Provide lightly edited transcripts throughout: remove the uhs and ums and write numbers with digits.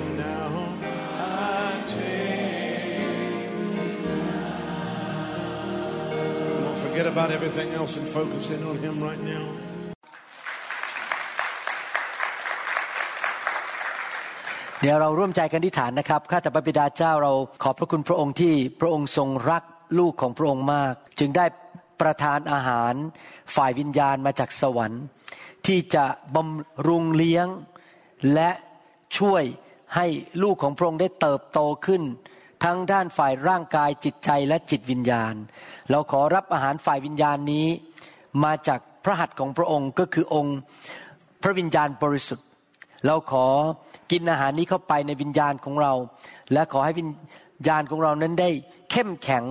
it now. I take it now. Don't forget about everything else and focus in on Him right now. Now, เราร่วมใจกันอธิษฐานนะครับข้าแต่พระบิดาเจ้าเราขอบพระคุณพระองค์ที่พระองค์ทรงรักลูกของพระองค์มากจึงได้ประทานอาหารฝ่ายวิญญาณมาจากสวรรค์ที่จะบำรุงเลี้ยงและช่วยให้ลูกของพระองค์ได้เติบโตขึ้นทั้งด้านฝ่ายร่างกายจิตใจและจิตวิญญาณเราขอรับอาหารฝ่ายวิญญาณนี้มาจากพระหัตถ์ของพระองค์ก็คือองค์พระวิญญาณบริสุทธิ์เราขอกินอาหารนี้เข้าไปในวิญญาณของเราและขอให้วิญญาณของเรานั้นได้เข้มแข็ง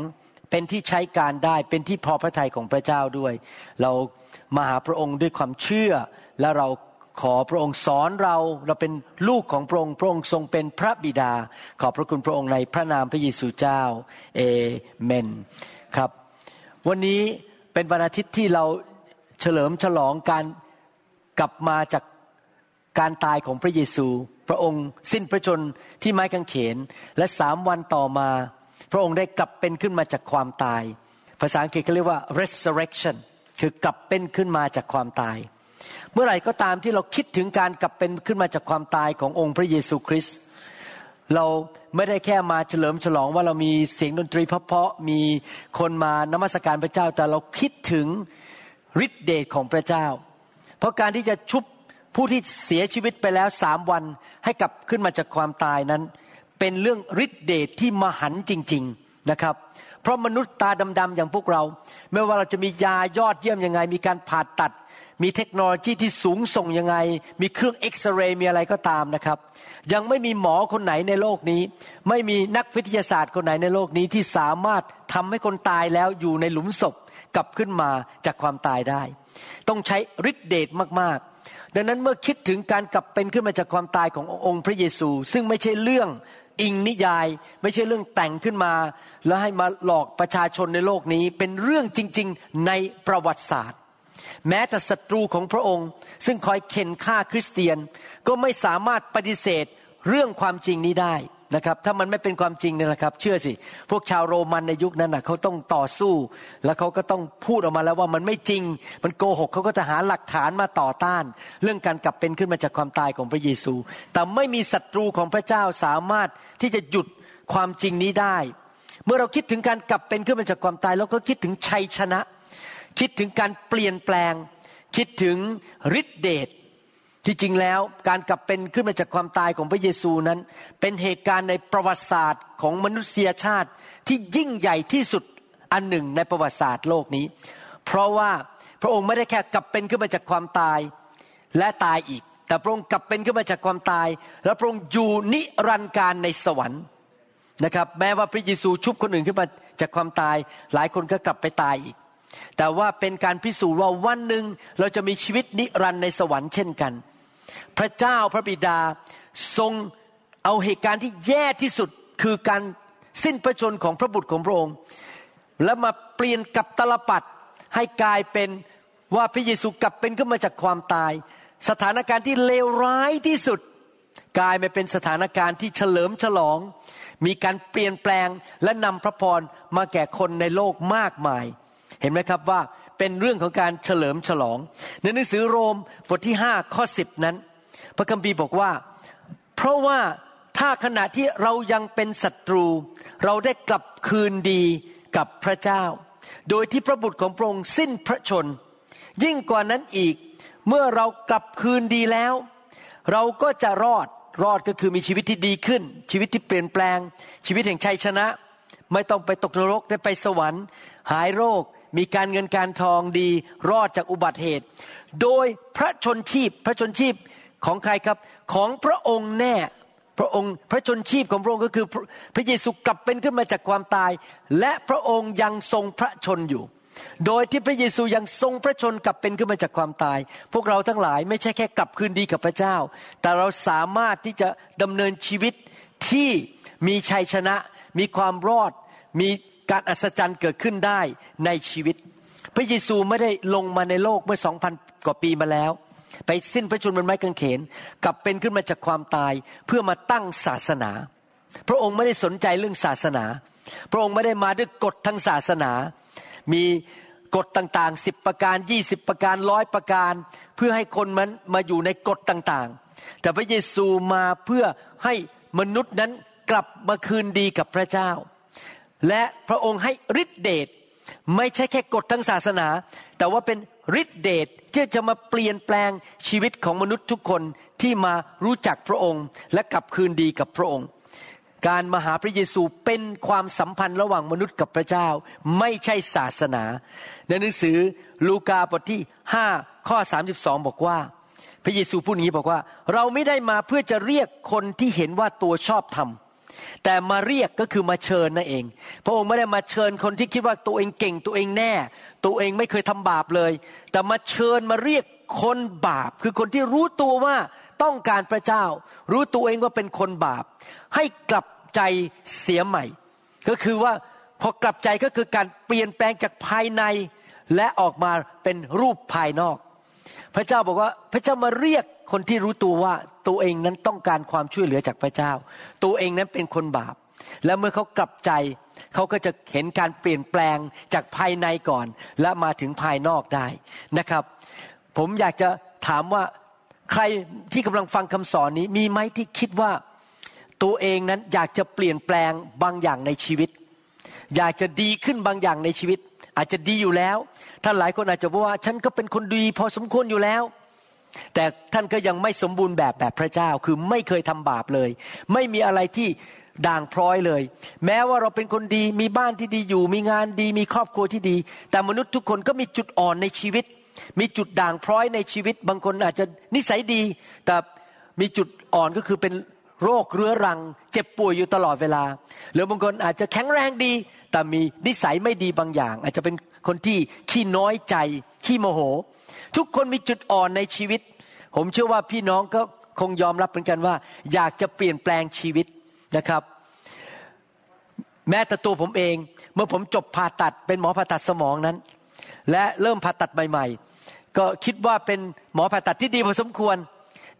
เป็นที่ใช้การได้เป็นที่พอพระทัยของพระเจ้าด้วยเรามาหาพระองค์ด้วยความเชื่อและเราขอพระองค์สอนเราเป็นลูกของพระองค์พระองค์ทรงเป็นพระบิดาขอบพระคุณพระองค์ในพระนามพระเยซูเจ้าเอเมนครับวันนี้เป็นวันอาทิตย์ที่เราเฉลิมฉลองการกลับมาจากการตายของพระเยซูพระองค์สิ้นพระชนม์ที่ไม้กางเขนและ3วันต่อมาพระองค์ได้กลับเป็นขึ้นมาจากความตายภาษาอังกฤษเขาเรียกว่า resurrection คือกลับเป็นขึ้นมาจากความตายเมื่อไหร่ก็ตามที่เราคิดถึงการกลับเป็นขึ้นมาจากความตายขององค์พระเยซูคริสต์เราไม่ได้แค่มาเฉลิมฉลองว่าเรามีเสียงดนตรีเพราะๆมีคนมานมัสการพระเจ้าแต่เราคิดถึงฤทธิ์เดชของพระเจ้าเพราะการที่จะชุบผู้ที่เสียชีวิตไปแล้ว3วันให้กลับขึ้นมาจากความตายนั้นเป็นเรื่องฤทธิ์เดชที่มหันต์จริงๆนะครับเพราะมนุษย์ตาดำๆอย่างพวกเราไม่ว่าเราจะมียายอดเยี่ยมยังไงมีการผ่าตัดมีเทคโนโลยีที่สูงส่งยังไงมีเครื่องเอ็กซเรย์มีอะไรก็ตามนะครับยังไม่มีหมอคนไหนในโลกนี้ไม่มีนักวิทยาศาสตร์คนไหนในโลกนี้ที่สามารถทำให้คนตายแล้วอยู่ในหลุมศพกลับขึ้นมาจากความตายได้ต้องใช้ฤทธิ์เดชมากๆดังนั้นเมื่อคิดถึงการกลับเป็นขึ้นมาจากความตายขององค์พระเยซูซึ่งไม่ใช่เรื่องอิงนิยายไม่ใช่เรื่องแต่งขึ้นมาแล้วให้มาหลอกประชาชนในโลกนี้เป็นเรื่องจริงๆในประวัติศาสตร์แม้แต่ศัตรูของพระองค์ซึ่งคอยเข็นฆ่าคริสเตียนก็ไม่สามารถปฏิเสธเรื่องความจริงนี้ได้นะครับถ้ามันไม่เป็นความจริงเนี่ยนะครับเชื่อสิพวกชาวโรมันในยุคนั้นน่ะเขาต้องต่อสู้แล้วเขาก็ต้องพูดออกมาแล้วว่ามันไม่จริงมันโกหกเขาก็จะหาหลักฐานมาต่อต้านเรื่องการกลับเป็นขึ้นมาจากความตายของพระเยซูแต่ไม่มีศัตรูของพระเจ้าสามารถที่จะหยุดความจริงนี้ได้เมื่อเราคิดถึงการกลับเป็นขึ้นมาจากความตายเราก็คิดถึงชัยชนะคิดถึงการเปลี่ยนแปลงคิดถึงฤทธิ์เดชที่จริงแล้วการกลับเป็นขึ้นมาจากความตายของพระเยซูนั้นเป็นเหตุการณ์ในประวัติศาสตร์ของมนุษยชาติที่ยิ่งใหญ่ที่สุดอันหนึ่งในประวัติศาสตร์โลกนี้เพราะว่าพระองค์ไม่ได้แค่กลับเป็นขึ้นมาจากความตายและตายอีกแต่พระองค์กลับเป็นขึ้นมาจากความตายและพระองค์อยู่นิรันดร์กาลในสวรรค์นะครับแม้ว่าพระเยซูชุบคนอื่นขึ้นมาจากความตายหลายคนก็กลับไปตายอีกแต่ว่าเป็นการพิสูจน์ว่าวันหนึ่งเราจะมีชีวิตนิรันดร์ในสวรรค์เช่นกันพระเจ้าพระบิดาทรงเอาเหตุการณ์ที่แย่ที่สุดคือการสิ้นพระชนม์ของพระบุตรของพระองค์และมาเปลี่ยนกับตาลปัตรให้กลายเป็นว่าพระเยซูกลับเป็นขึ้นมาจากความตายสถานการณ์ที่เลวร้ายที่สุดกลายมาเป็นสถานการณ์ที่เฉลิมฉลองมีการเปลี่ยนแปลงและนำพระพรมาแก่คนในโลกมากมายเห็นไหมครับว่าเป็นเรื่องของการเฉลิมฉลองในหนังสือโรมบทที่5ข้อ10นั้นพระคัมภีร์บอกว่าเพราะว่า ถ้าขณะที่เรายังเป็นศัตรูเราได้กลับคืนดีกับพระเจ้าโดยที่พระบุตรของพระองค์สิ้นพระชนยิ่งกว่านั้นอีกเมื่อเรากลับคืนดีแล้วเราก็จะรอดก็คือมีชีวิตที่ดีขึ้นชีวิตที่เปลี่ยนแปลงชีวิตแห่งชัยชนะไม่ต้องไปตกนรกได้ไปสวรรค์หายโรคมีการเงินการทองดีรอดจากอุบัติเหตุโดยพระชนชีพของใครครับของพระองค์แน่พระองค์พระชนชีพของพระองค์ก็คือพระเยซูกลับเป็นขึ้นมาจากความตายและพระองค์ยังทรงพระชนอยู่โดยที่พระเยซูยังทรงพระชนกลับเป็นขึ้นมาจากความตายพวกเราทั้งหลายไม่ใช่แค่กลับคืนดีกับพระเจ้าแต่เราสามารถที่จะดำเนินชีวิตที่มีชัยชนะมีความรอดมีการอัศจรรย์เกิดขึ้นได้ในชีวิตพระเยซูไม่ได้ลงมาในโลกเมื่อ 2,000 กว่าปีมาแล้วไปสิ้นพระชนม์บนไม้กางเขนกลับเป็นขึ้นมาจากความตายเพื่อมาตั้งศาสนาพระองค์ไม่ได้สนใจเรื่องศาสนาพระองค์ไม่ได้มาด้วยกฎทางศาสนามีกฎต่างๆ10ประการ20ประการ100ประการเพื่อให้คนมันมาอยู่ในกฎต่างๆแต่พระเยซูมาเพื่อให้มนุษย์นั้นกลับมาคืนดีกับพระเจ้าและพระองค์ให้ฤทธิเดชไม่ใช่แค่กฎทางศาสนาแต่ว่าเป็นฤทธิเดชที่จะมาเปลี่ยนแปลงชีวิตของมนุษย์ทุกคนที่มารู้จักพระองค์และกลับคืนดีกับพระองค์การมาหาพระเยซูเป็นความสัมพันธ์ระหว่างมนุษย์กับพระเจ้าไม่ใช่ศาสนาในหนังสือลูกาบทที่5ข้อ32บอกว่าพระเยซูพูดอย่างนี้บอกว่าเราไม่ได้มาเพื่อจะเรียกคนที่เห็นว่าตัวชอบธรรมแต่มาเรียกก็คือมาเชิญนั่นเองพระองค์ไม่ได้มาเชิญคนที่คิดว่าตัวเองเก่งตัวเองแน่ตัวเองไม่เคยทำบาปเลยแต่มาเชิญมาเรียกคนบาปคือคนที่รู้ตัวว่าต้องการพระเจ้ารู้ตัวเองว่าเป็นคนบาปให้กลับใจเสียใหม่ก็คือว่าพอกลับใจก็คือการเปลี่ยนแปลงจากภายในและออกมาเป็นรูปภายนอกพระเจ้าบอกว่าพระเจ้ามาเรียกคนที่รู้ตัวว่าตัวเองนั้นต้องการความช่วยเหลือจากพระเจ้าตัวเองนั้นเป็นคนบาปและเมื่อเขากลับใจเขาก็จะเห็นการเปลี่ยนแปลงจากภายในก่อนและมาถึงภายนอกได้นะครับผมอยากจะถามว่าใครที่กำลังฟังคำสอนนี้มีไหมที่คิดว่าตัวเองนั้นอยากจะเปลี่ยนแปลงบางอย่างในชีวิตอยากจะดีขึ้นบางอย่างในชีวิตอาจจะดีอยู่แล้วท่านหลายคนอาจจะบอกว่าฉันก็เป็นคนดีพอสมควรอยู่แล้วแต่ท่านก็ยังไม่สมบูรณ์แบบพระเจ้าคือไม่เคยทำบาปเลยไม่มีอะไรที่ด่างพร้อยเลยแม้ว่าเราเป็นคนดีมีบ้านที่ดีอยู่มีงานดีมีครอบครัวที่ดีแต่มนุษย์ทุกคนก็มีจุดอ่อนในชีวิตมีจุดด่างพร้อยในชีวิตบางคนอาจจะนิสัยดีแต่มีจุดอ่อนก็คือเป็นโรคเรื้อรังเจ็บป่วยอยู่ตลอดเวลาหรือบางคนอาจจะแข็งแรงดีแต่มีนิสัยไม่ดีบางอย่างอาจจะเป็นคนที่ขี้น้อยใจขี้โมโหทุกคนมีจุดอ่อนในชีวิตผมเชื่อว่าพี่น้องก็คงยอมรับเหมือนกันว่าอยากจะเปลี่ยนแปลงชีวิตนะครับแม้แต่ตัวผมเองเมื่อผมจบผ่าตัดเป็นหมอผ่าตัดสมองนั้นและเริ่มผ่าตัดใหม่ๆก็คิดว่าเป็นหมอผ่าตัดที่ดีพอสมควร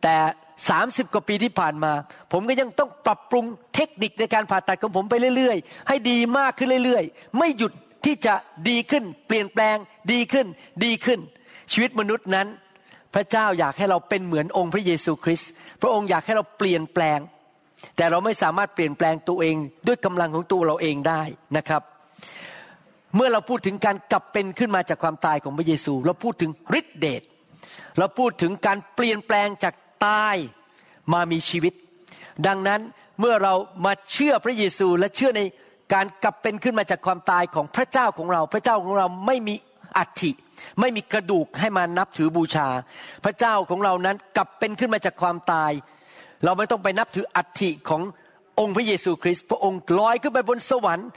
แต่30กว่าปีที่ผ่านมาผมก็ยังต้องปรับปรุงเทคนิคในการผ่าตัดของผมไปเรื่อยๆให้ดีมากขึ้นเรื่อยๆไม่หยุดที่จะดีขึ้นเปลี่ยนแปลงดีขึ้นดีขึ้นชีวิตมนุษย์นั้นพระเจ้าอยากให้เราเป็นเหมือนองค์พระเยซูคริสต์พระองค์อยากให้เราเปลี่ยนแปลงแต่เราไม่สามารถเปลี่ยนแปลงตัวเองด้วยกำลังของตัวเราเองได้นะครับเมื่อเราพูดถึงการกลับเป็นขึ้นมาจากความตายของพระเยซูเราพูดถึงฤทธิเดชเราพูดถึงการเปลี่ยนแปลงจากตายมามีชีวิตดังนั้นเมื่อเรามาเชื่อพระเยซูและเชื่อในการกลับเป็นขึ้นมาจากความตายของพระเจ้าของเราพระเจ้าของเราไม่มีอัฐิไม่มีกระดูกให้มานับถือบูชาพระเจ้าของเรานั้นกลับเป็นขึ้นมาจากความตายเราไม่ต้องไปนับถืออัฐิขององค์พระเยซูคริสต์พระองค์ลอยขึ้นไปบนสวรรค์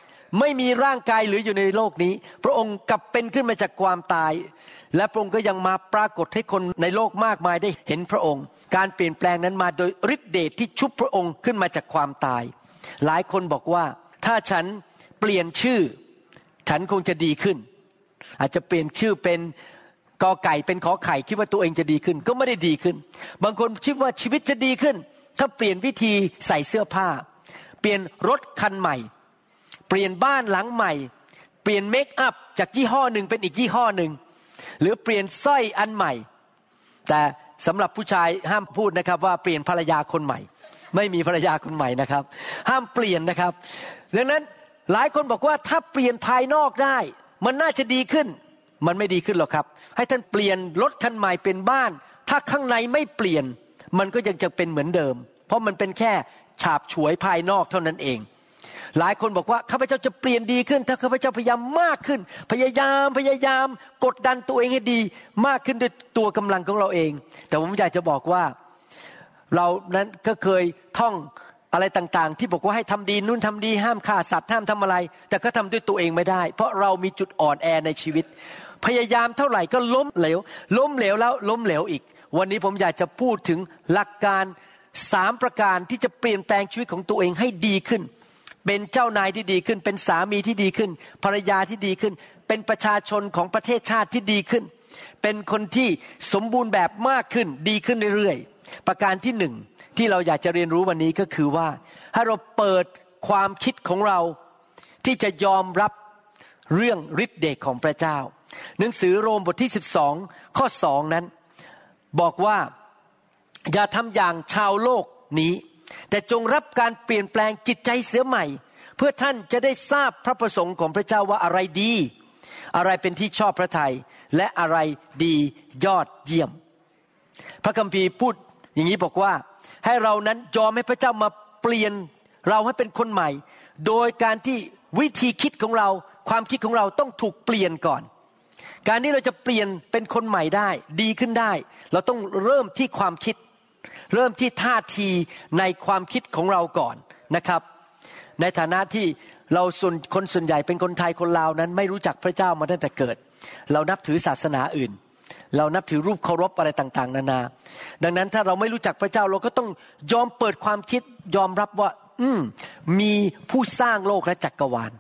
ไม่มีร่างกายเหลืออยู่ในโลกนี้พระองค์กลับเป็นขึ้นมาจากความตายและพระองค์ก็ยังมาปรากฏให้คนในโลกมากมายได้เห็นพระองค์การเปลี่ยนแปลงนั้นมาโดยฤทธิเดชที่ชุบพระองค์ขึ้นมาจากความตายหลายคนบอกว่าถ้าฉันเปลี่ยนชื่อฉันคงจะดีขึ้นอาจจะเปลี่ยนชื่อเป็นกอไก่เป็นขอไข่คิดว่าตัวเองจะดีขึ้นก็ไม่ได้ดีขึ้นบางคนคิดว่าชีวิตจะดีขึ้นถ้าเปลี่ยนวิธีใส่เสื้อผ้าเปลี่ยนรถคันใหม่เปลี่ยนบ้านหลังใหม่เปลี่ยนเมคอัพจากยี่ห้อหนึ่งเป็นอีกยี่ห้อหนึ่งหรือเปลี่ยนสร้อยอันใหม่แต่สำหรับผู้ชายห้ามพูดนะครับว่าเปลี่ยนภรรยาคนใหม่ ไม่มีภรรยาคนใหม่นะครับห้ามเปลี่ยนนะครับดังนั้นหลายคนบอกว่าถ้าเปลี่ยนภายนอกได้มันน่าจะดีขึ้นมันไม่ดีขึ้นหรอกครับให้ท่านเปลี่ยนรถคันใหม่เป็นบ้านถ้าข้างในไม่เปลี่ยนมันก็ยังจะเป็นเหมือนเดิมเพราะมันเป็นแค่ฉาบฉวยภายนอกเท่านั้นเองหลายคนบอกว่าข้าพเจ้าจะเปลี่ยนดีขึ้นถ้าข้าพเจ้าพยายามมากขึ้นพยายามกดดันตัวเองให้ดีมากขึ้นด้วยตัวกำลังของเราเองแต่ผมอยากจะบอกว่าเรานั้นก็เคยท่องอะไรต่างๆที่บอกว่าให้ทำดีนู่นทำดีห้ามฆ่าสัตว์ห้ามทำอะไรแต่ก็ทำด้วยตัวเองไม่ได้เพราะเรามีจุดอ่อนแอในชีวิตพยายามเท่าไหร่ก็ล้มเหลวแล้วล้มเหลวอีกวันนี้ผมอยากจะพูดถึงหลักการ3ประการที่จะเปลี่ยนแปลงชีวิตของตัวเองให้ดีขึ้นเป็นเจ้านายที่ดีขึ้นเป็นสามีที่ดีขึ้นภรรยาที่ดีขึ้นเป็นประชาชนของประเทศชาติที่ดีขึ้นเป็นคนที่สมบูรณ์แบบมากขึ้นดีขึ้นเรื่อยๆประการที่1ที่เราอยากจะเรียนรู้วันนี้ก็คือว่าให้เราเปิดความคิดของเราที่จะยอมรับเรื่องฤทธิ์เดชของพระเจ้าหนังสือโรมบทที่12ข้อ2นั้นบอกว่าอย่าทำอย่างชาวโลกนี้แต่จงรับการเปลี่ยนแปลงจิตใจเสียใหม่เพื่อท่านจะได้ทราบพระประสงค์ของพระเจ้าว่าอะไรดีอะไรเป็นที่ชอบพระทัยและอะไรดียอดเยี่ยมพระคัมภีร์พูดอย่างนี้บอกว่าให้เรานั้นยอมให้พระเจ้ามาเปลี่ยนเราให้เป็นคนใหม่โดยการที่วิธีคิดของเราความคิดของเราต้องถูกเปลี่ยนก่อนการที่เราจะเปลี่ยนเป็นคนใหม่ได้ดีขึ้นได้เราต้องเริ่มที่ความคิดเริ่มที่ท่าทีในความคิดของเราก่อนนะครับในฐานะที่เราคนส่วนใหญ่เป็นคนไทยคนลาวนั้นไม่รู้จักพระเจ้ามาตั้งแต่เกิดเรานับถือศาสนาอื่นเรานับถือรูปเคารพอะไรต่างๆนานาดังนั้นถ้าเราไม่รู้จักพระเจ้าเราก็ต้องยอมเปิดความคิดยอมรับว่ามีผู้สร้างโลกและจักรวาล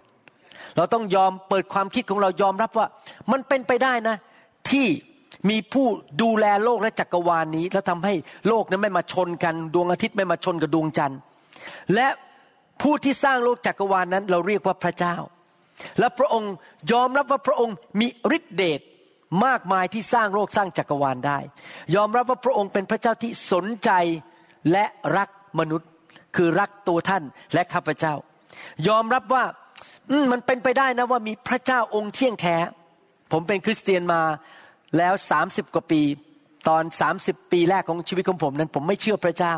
เราต้องยอมเปิดความคิดของเรายอมรับว่ามันเป็นไปได้นะที่มีผู้ดูแลโลกและจักรวาลนี้และทำให้โลกนั้นไม่มาชนกันดวงอาทิตย์ไม่มาชนกับดวงจันทร์และผู้ที่สร้างโลกจักรวาลนั้นเราเรียกว่าพระเจ้าและพระองค์ยอมรับว่าพระองค์มีฤทธิ์เดชมากมายที่สร้างโลกสร้างจักรวาลได้ยอมรับว่าพระองค์เป็นพระเจ้าที่สนใจและรักมนุษย์คือรักตัวท่านและข้าพเจ้ายอมรับว่ามันเป็นไปได้นะว่ามีพระเจ้าองค์เที่ยงแท้ผมเป็นคริสเตียนมาแล้ว30กว่าปีตอน30ปีแรกของชีวิตของผมนั้นผมไม่เชื่อพระเจ้า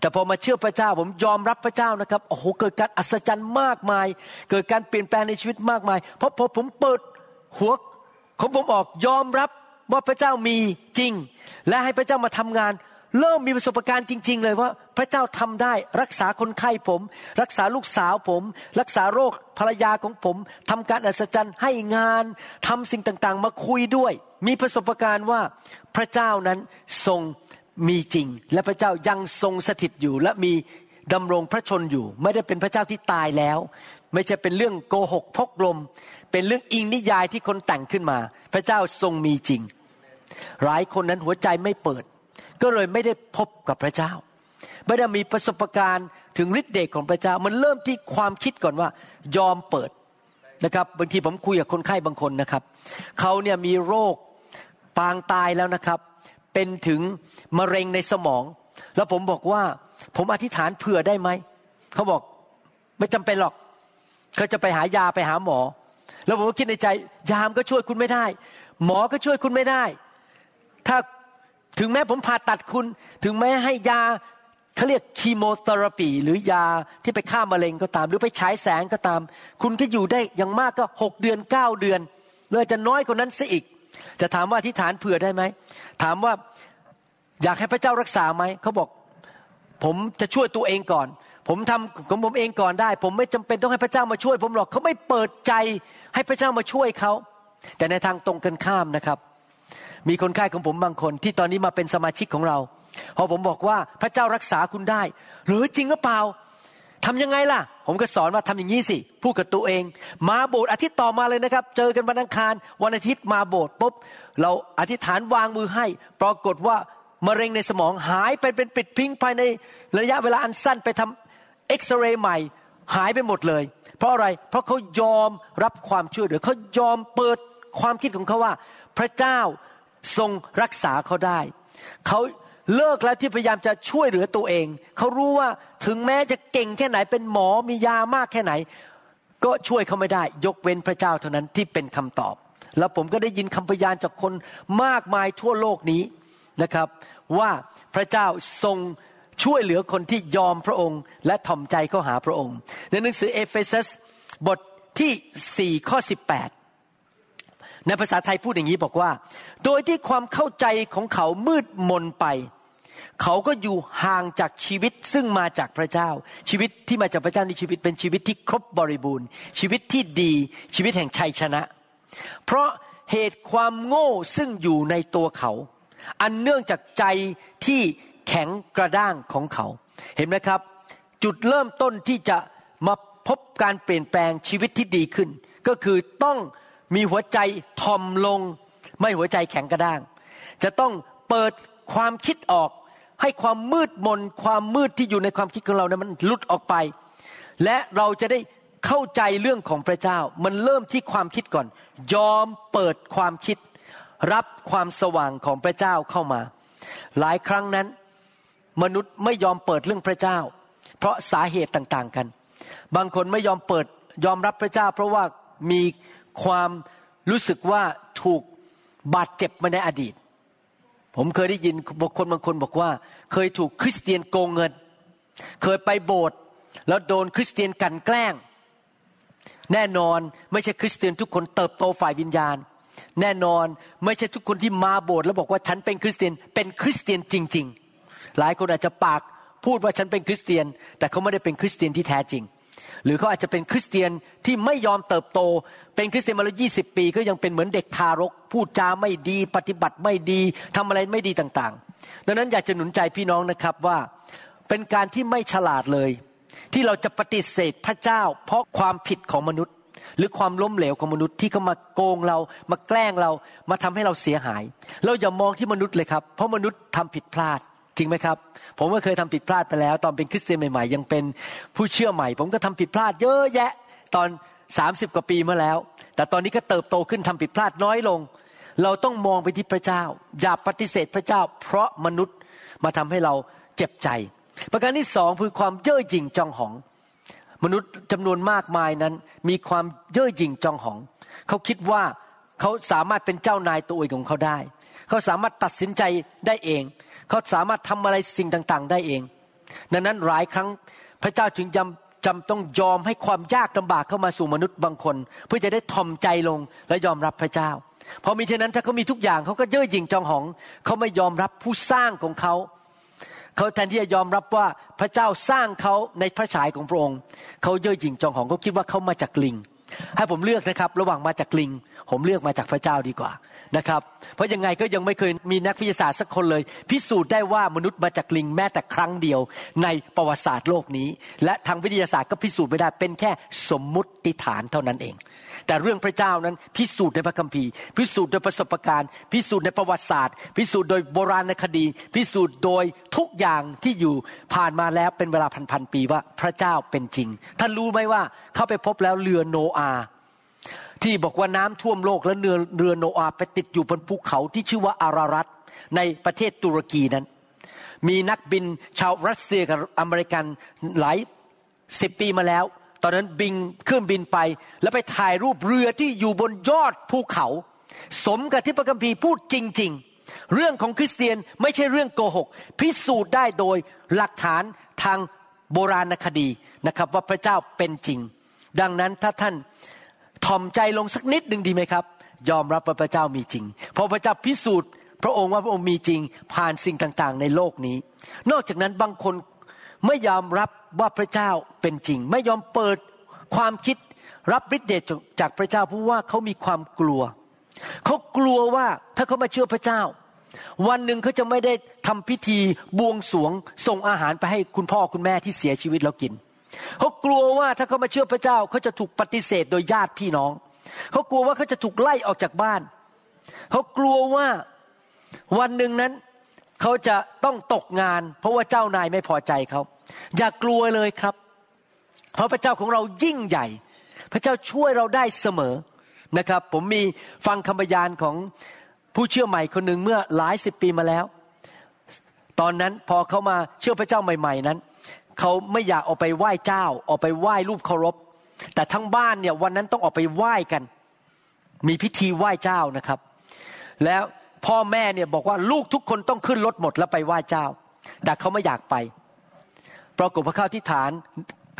แต่พอมาเชื่อพระเจ้าผมยอมรับพระเจ้านะครับโอ้โหเกิดการอัศจรรย์มากมายเกิดการเปลี่ยนแปลงในชีวิตมากมายเพราะพอผมเปิดหัวของผมออกยอมรับว่าพระเจ้ามีจริงและให้พระเจ้ามาทำงานเริ่มมีประสบการณ์จริงๆเลยว่าพระเจ้าทำได้รักษาคนไข้ผมรักษาลูกสาวผมรักษาโรคภรรยาของผมทำการอัศจรรย์ให้งานทำสิ่งต่างๆมาคุยด้วยมีประสบการณ์ว่าพระเจ้านั้นทรงมีจริงและพระเจ้ายังทรงสถิตอยู่และมีดำรงพระชนอยู่ไม่ได้เป็นพระเจ้าที่ตายแล้วไม่ใช่เป็นเรื่องโกหกพกลมเป็นเรื่องอิงนิยายที่คนแต่งขึ้นมาพระเจ้าทรงมีจริงหลายคนนั้นหัวใจไม่เปิดก็เลยไม่ได้พบกับพระเจ้าไม่ได้มีประสบการณ์ถึงฤทธิ์เดชของพระเจ้ามันเริ่มที่ความคิดก่อนว่ายอมเปิดนะครับบางทีผมคุยกับคนไข้บางคนนะครับเขาเนี่ยมีโรคปางตายแล้วนะครับเป็นถึงมะเร็งในสมองแล้วผมบอกว่าผมอธิษฐานเผื่อได้ไหมเขาบอกไม่จำเป็นหรอกเขาจะไปหายาไปหาหมอแล้วผมก็คิดในใจยามก็ช่วยคุณไม่ได้หมอก็ช่วยคุณไม่ได้ถ้าถึงแม้ผมผ่าตัดคุณถึงแม้ให้ยาเขาเรียกคีโมเทอราปีหรือยาที่ไปฆ่ามะเร็งก็ตามหรือไปฉายแสงก็ตามคุณก็อยู่ได้อย่างมากก็6เดือน9เดือนเลยจะน้อยกว่านั้นซะอีกจะถามว่าอธิษฐานเผื่อได้ไหมถามว่าอยากให้พระเจ้ารักษาไหมเขาบอกผมจะช่วยตัวเองก่อนผมทำของผมเองก่อนได้ผมไม่จำเป็นต้องให้พระเจ้ามาช่วยผมหรอกเขาไม่เปิดใจให้พระเจ้ามาช่วยเขาแต่ในทางตรงกันข้ามนะครับมีคนไข้ของผมบางคนที่ตอนนี้มาเป็นสมาชิกของเราพอผมบอกว่าพระเจ้ารักษาคุณได้หรือจริงหรือเปล่าทำยังไงล่ะผมก็สอนว่าทำอย่างนี้สิพูดกับตัวเองมาโบสถ์อาทิตย์ต่อมาเลยนะครับเจอกันวันอังคารวันอาทิตย์มาโบสถ์ปุ๊บเราอธิษฐานวางมือให้ปรากฏว่ามะเร็งในสมองหายไปเป็นปิดพิงภายในระยะเวลาอันสั้นไปทำเอ็กซเรย์ใหม่หายไปหมดเลยเพราะอะไรเพราะเขายอมรับความช่วยเหลือเขายอมเปิดความคิดของเขาว่าพระเจ้าทรงรักษาเขาได้เขา เลิกแล้วที่พยายามจะช่วยเหลือตัวเองเขารู้ว่าถึงแม้จะเก่งแค่ไหนเป็นหมอมียามากแค่ไหนก็ช่วยเขาไม่ได้ยกเว้นพระเจ้าเท่านั้นที่เป็นคำตอบแล้วผมก็ได้ยินคำพยานจากคนมากมายทั่วโลกนี้นะครับว่าพระเจ้าทรงช่วยเหลือคนที่ยอมพระองค์และถ่อมใจเข้าหาพระองค์ในหนังสือเอเฟซัสบทที่4ข้อ18ในภาษาไทยพูดอย่างนี้บอกว่าโดยที่ความเข้าใจของเขามืดมนไปเขาก็อยู่ห่างจากชีวิตซึ่งมาจากพระเจ้าชีวิตที่มาจากพระเจ้าในชีวิตเป็นชีวิตที่ครบบริบูรณ์ชีวิตที่ดีชีวิตแห่งชัยชนะเพราะเหตุความโง่ซึ่งอยู่ในตัวเขาอันเนื่องจากใจที่แข็งกระด้างของเขาเห็นไหมครับจุดเริ่มต้นที่จะมาพบการเปลี่ยนแปลงชีวิตที่ดีขึ้นก็คือต้องมีหัวใจถ่อมลงไม่หัวใจแข็งกระด้างจะต้องเปิดความคิดออกให้ความมืดมนความมืดที่อยู่ในความคิดของเรานั้นมันหลุดออกไปและเราจะได้เข้าใจเรื่องของพระเจ้ามันเริ่มที่ความคิดก่อนยอมเปิดความคิดรับความสว่างของพระเจ้าเข้ามาหลายครั้งนั้นมนุษย์ไม่ยอมเปิดเรื่องพระเจ้าเพราะสาเหตุต่างๆกันบางคนไม่ยอมเปิดยอมรับพระเจ้าเพราะว่ามีความรู้สึกว่าถูกบาดเจ็บมาในอดีตผมเคยได้ยินบางคนบอกว่าเคยถูกคริสเตียนโกงเงินเคยไปโบสถ์แล้วโดนคริสเตียนกลั่นแกล้งแน่นอนไม่ใช่คริสเตียนทุกคนเติบโตฝ่ายวิญญาณแน่นอนไม่ใช่ทุกคนที่มาโบสถ์แล้วบอกว่าฉันเป็นคริสเตียนจริงๆหลายคนอาจจะปากพูดว่าฉันเป็นคริสเตียนแต่เขาไม่ได้เป็นคริสเตียนที่แท้จริงหรือเขาอาจจะเป็นคริสเตียนที่ไม่ยอมเติบโตเป็นคริสเตียนมาแล้ว20ปีก็ยังเป็นเหมือนเด็กทารกพูดจาไม่ดีปฏิบัติไม่ดีทำอะไรไม่ดีต่างๆดังนั้นอยากจะหนุนใจพี่น้องนะครับว่าเป็นการที่ไม่ฉลาดเลยที่เราจะปฏิเสธพระเจ้าเพราะความผิดของมนุษย์หรือความล้มเหลวของมนุษย์ที่เขามาโกงเรามาแกล้งเรามาทำให้เราเสียหายเราอย่ามองที่มนุษย์เลยครับเพราะมนุษย์ทำผิดพลาดจริงไหมครับผมก็เคยทำผิดพลาดไปแล้วตอนเป็นคริสเตียนใหม่ๆยังเป็นผู้เชื่อใหม่ผมก็ทำผิดพลาดเยอะแยะตอน30กว่าปีมาแล้วแต่ตอนนี้ก็เติบโตขึ้นทำผิดพลาดน้อยลงเราต้องมองไปที่พระเจ้าอย่าปฏิเสธพระเจ้าเพราะมนุษย์มาทำให้เราเจ็บใจประการที่2คือความเย่อหยิ่งจองหองมนุษย์จำนวนมากมายนั้นมีความเย่อหยิ่งจองหองเขาคิดว่าเขาสามารถเป็นเจ้านายตัวเองของเขาได้เขาสามารถตัดสินใจได้เองเขาสามารถทำอะไรสิ่งต่างๆได้เองดังนั้นหลายครั้งพระเจ้าจึงจำต้องยอมให้ความยากลำบากเข้ามาสู่มนุษย์บางคนเพื่อจะได้ถ่อมใจลงและยอมรับพระเจ้าเพราะมิฉะนั้นถ้าเขามีทุกอย่างเขาก็เย่อหยิ่งจองหองเขาไม่ยอมรับผู้สร้างของเขาแทนที่จะยอมรับว่าพระเจ้าสร้างเขาในพระฉายของพระองค์เขาเย่อหยิ่งจองหองเขาคิดว่าเขามาจากลิงให้ผมเลือกนะครับระหว่างมาจากลิงผมเลือกมาจากพระเจ้าดีกว่านะครับเพราะยังไงก็ยังไม่เคยมีนักวิทยาศาสตร์สักคนเลยพิสูจน์ได้ว่ามนุษย์มาจากลิงแม้แต่ครั้งเดียวในประวัติศาสตร์โลกนี้และทางวิทยาศาสตร์ก็พิสูจน์ไม่ได้เป็นแค่สมมุติฐานเท่านั้นเองแต่เรื่องพระเจ้านั้นพิสูจน์ในพระคัมภีร์พิสูจน์โดยประสบการณ์พิสูจน์ในประวัติศาสตร์พิสูจน์โดยโบราณคดีพิสูจน์โดยทุกอย่างที่อยู่ผ่านมาแล้วเป็นเวลาพันปีว่าพระเจ้าเป็นจริงท่านรู้ไหมว่าเข้าไปพบแล้วเรือโนอาห์ที่บอกว่าน้ำท่วมโลกและเรือโนอาห์ไปติดอยู่บนภูเขาที่ชื่อว่าอารารัตในประเทศตุรกีนั้นมีนักบินชาวรัสเซียกับอเมริกันหลายสิบปีมาแล้วตอนนั้นบินเครื่องบินไปแล้วไปถ่ายรูปเรือที่อยู่บนยอดภูเขาสมกับที่พระคัมภีร์พูดจริงๆเรื่องของคริสเตียนไม่ใช่เรื่องโกหกพิสูจน์ได้โดยหลักฐานทางโบราณคดีนะครับว่าพระเจ้าเป็นจริงดังนั้นถ้าท่านถ่อมใจลงสักนิดนึงดีไหมครับยอมรับว่าพระเจ้ามีจริงเพราะพระเจ้าพิสูจน์พระองค์ว่าพระองค์มีจริงผ่านสิ่งต่างๆในโลกนี้นอกจากนั้นบางคนไม่ยอมรับว่าพระเจ้าเป็นจริงไม่ยอมเปิดความคิดรับฤทธิ์เดชจากพระเจ้าเพราะว่าเขามีความกลัวเขากลัวว่าถ้าเขามาเชื่อพระเจ้าวันหนึ่งเขาจะไม่ได้ทำพิธีบวงสรวงส่งอาหารไปให้คุณพ่อคุณแม่ที่เสียชีวิตแล้วกินเขากลัวว่าถ้าเขามาเชื่อพระเจ้าเขาจะถูกปฏิเสธโดยญาติพี่น้องเขากลัวว่าเขาจะถูกไล่ออกจากบ้านเขากลัวว่าวันหนึ่งนั้นเขาจะต้องตกงานเพราะว่าเจ้านายไม่พอใจเขาอย่ากลัวเลยครับเพราะพระเจ้าของเรายิ่งใหญ่พระเจ้าช่วยเราได้เสมอนะครับผมมีฟังคำพยานของผู้เชื่อใหม่คนหนึ่งเมื่อหลายสิบปีมาแล้ว ตอนนั้นพอเขามาเชื่อพระเจ้าใหม่ๆนั้นเขาไม่อยากออกไปไหว้เจ้าออกไปไหว้รูปเคารพแต่ทั้งบ้านเนี่ยวันนั้นต้องออกไปไหว้กันมีพิธีไหว้เจ้านะครับแล้วพ่อแม่เนี่ยบอกว่าลูกทุกคนต้องขึ้นรถหมดแล้วไปไหว้เจ้าแต่เขาไม่อยากไปปรากฏพระเข้าอธิษฐาน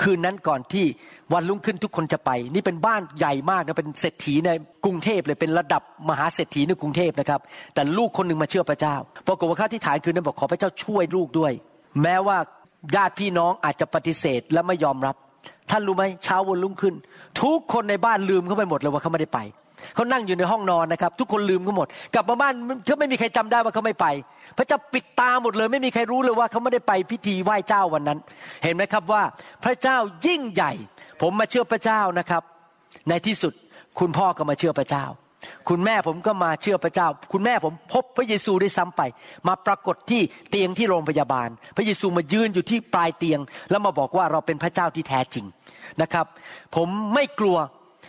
คืนนั้นก่อนที่วันรุ่งขึ้นทุกคนจะไปนี่เป็นบ้านใหญ่มากนะเป็นเศรษฐีในกรุงเทพเลยเป็นระดับมหาเศรษฐีในกรุงเทพนะครับแต่ลูกคนนึงมาเชื่อพระเจ้าปรากฏว่าข้าที่ฐานคืนนั้นบอกขอพระเจ้าช่วยลูกด้วยแม้ว่าญาติพี่น้องอาจจะปฏิเสธและไม่ยอมรับท่านรู้ไหมเช้าวันรุ่งขึ้นทุกคนในบ้านลืมเขาไปหมดเลยว่าเขาไม่ได้ไปเขานั่งอยู่ในห้องนอนนะครับทุกคนลืมเขาหมดกลับมาบ้านเขาไม่มีใครจำได้ว่าเขาไม่ไปพระเจ้าปิดตาหมดเลยไม่มีใครรู้เลยว่าเขาไม่ได้ไปพิธีไหว้เจ้าวันนั้นเห็นไหมครับว่าพระเจ้ายิ่งใหญ่ผมมาเชื่อพระเจ้านะครับในที่สุดคุณพ่อก็มาเชื่อพระเจ้าคุณแม่ผมก็มาเชื่อพระเจ้าคุณแม่ผมพบพระเยซูได้ซ้ำไปมาปรากฏที่เตียงที่โรงพยาบาลพระเยซูมายืนอยู่ที่ปลายเตียงแล้วมาบอกว่าเราเป็นพระเจ้าที่แท้จริงนะครับผมไม่กลัว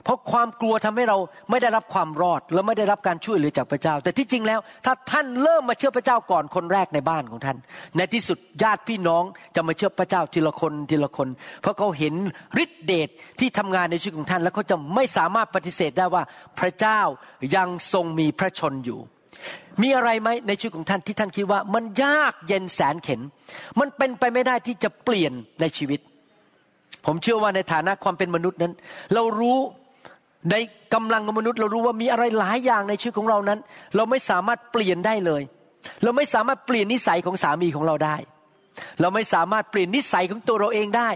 เพราะความกลัวทำให้เราไม่ได้รับความรอดและไม่ได้รับการช่วยเหลือจากพระเจ้าแต่ที่จริงแล้วถ้าท่านเริ่มมาเชื่อพระเจ้าก่อนคนแรกในบ้านของท่านในที่สุดญาติพี่น้องจะมาเชื่อพระเจ้าทีละคนทีละคนเพราะเขาเห็นฤทธิ์เดชที่ทำงานในชีวิตของท่านและเขาจะไม่สามารถปฏิเสธได้ว่าพระเจ้ายังทรงมีพระชนอยู่มีอะไรไหมในชีวิตของท่านที่ท่านคิดว่ามันยากเย็นแสนเข็ญมันเป็นไปไม่ได้ที่จะเปลี่ยนในชีวิตผมเชื่อว่าในฐานะความเป็นมนุษย์นั้นเรารู้ในกำลังของมนุษย์เรารู้ว่ามีอะไรหลายอย่างในชีวิตของเรานั้นเราไม่สามารถเปลี่ยนได้เลยเราไม่สามารถเปลี่ยนนิสัยของสามีของเราได้เราไม่สามารถเปลี่ยนนิสัยของตัวเราเองได้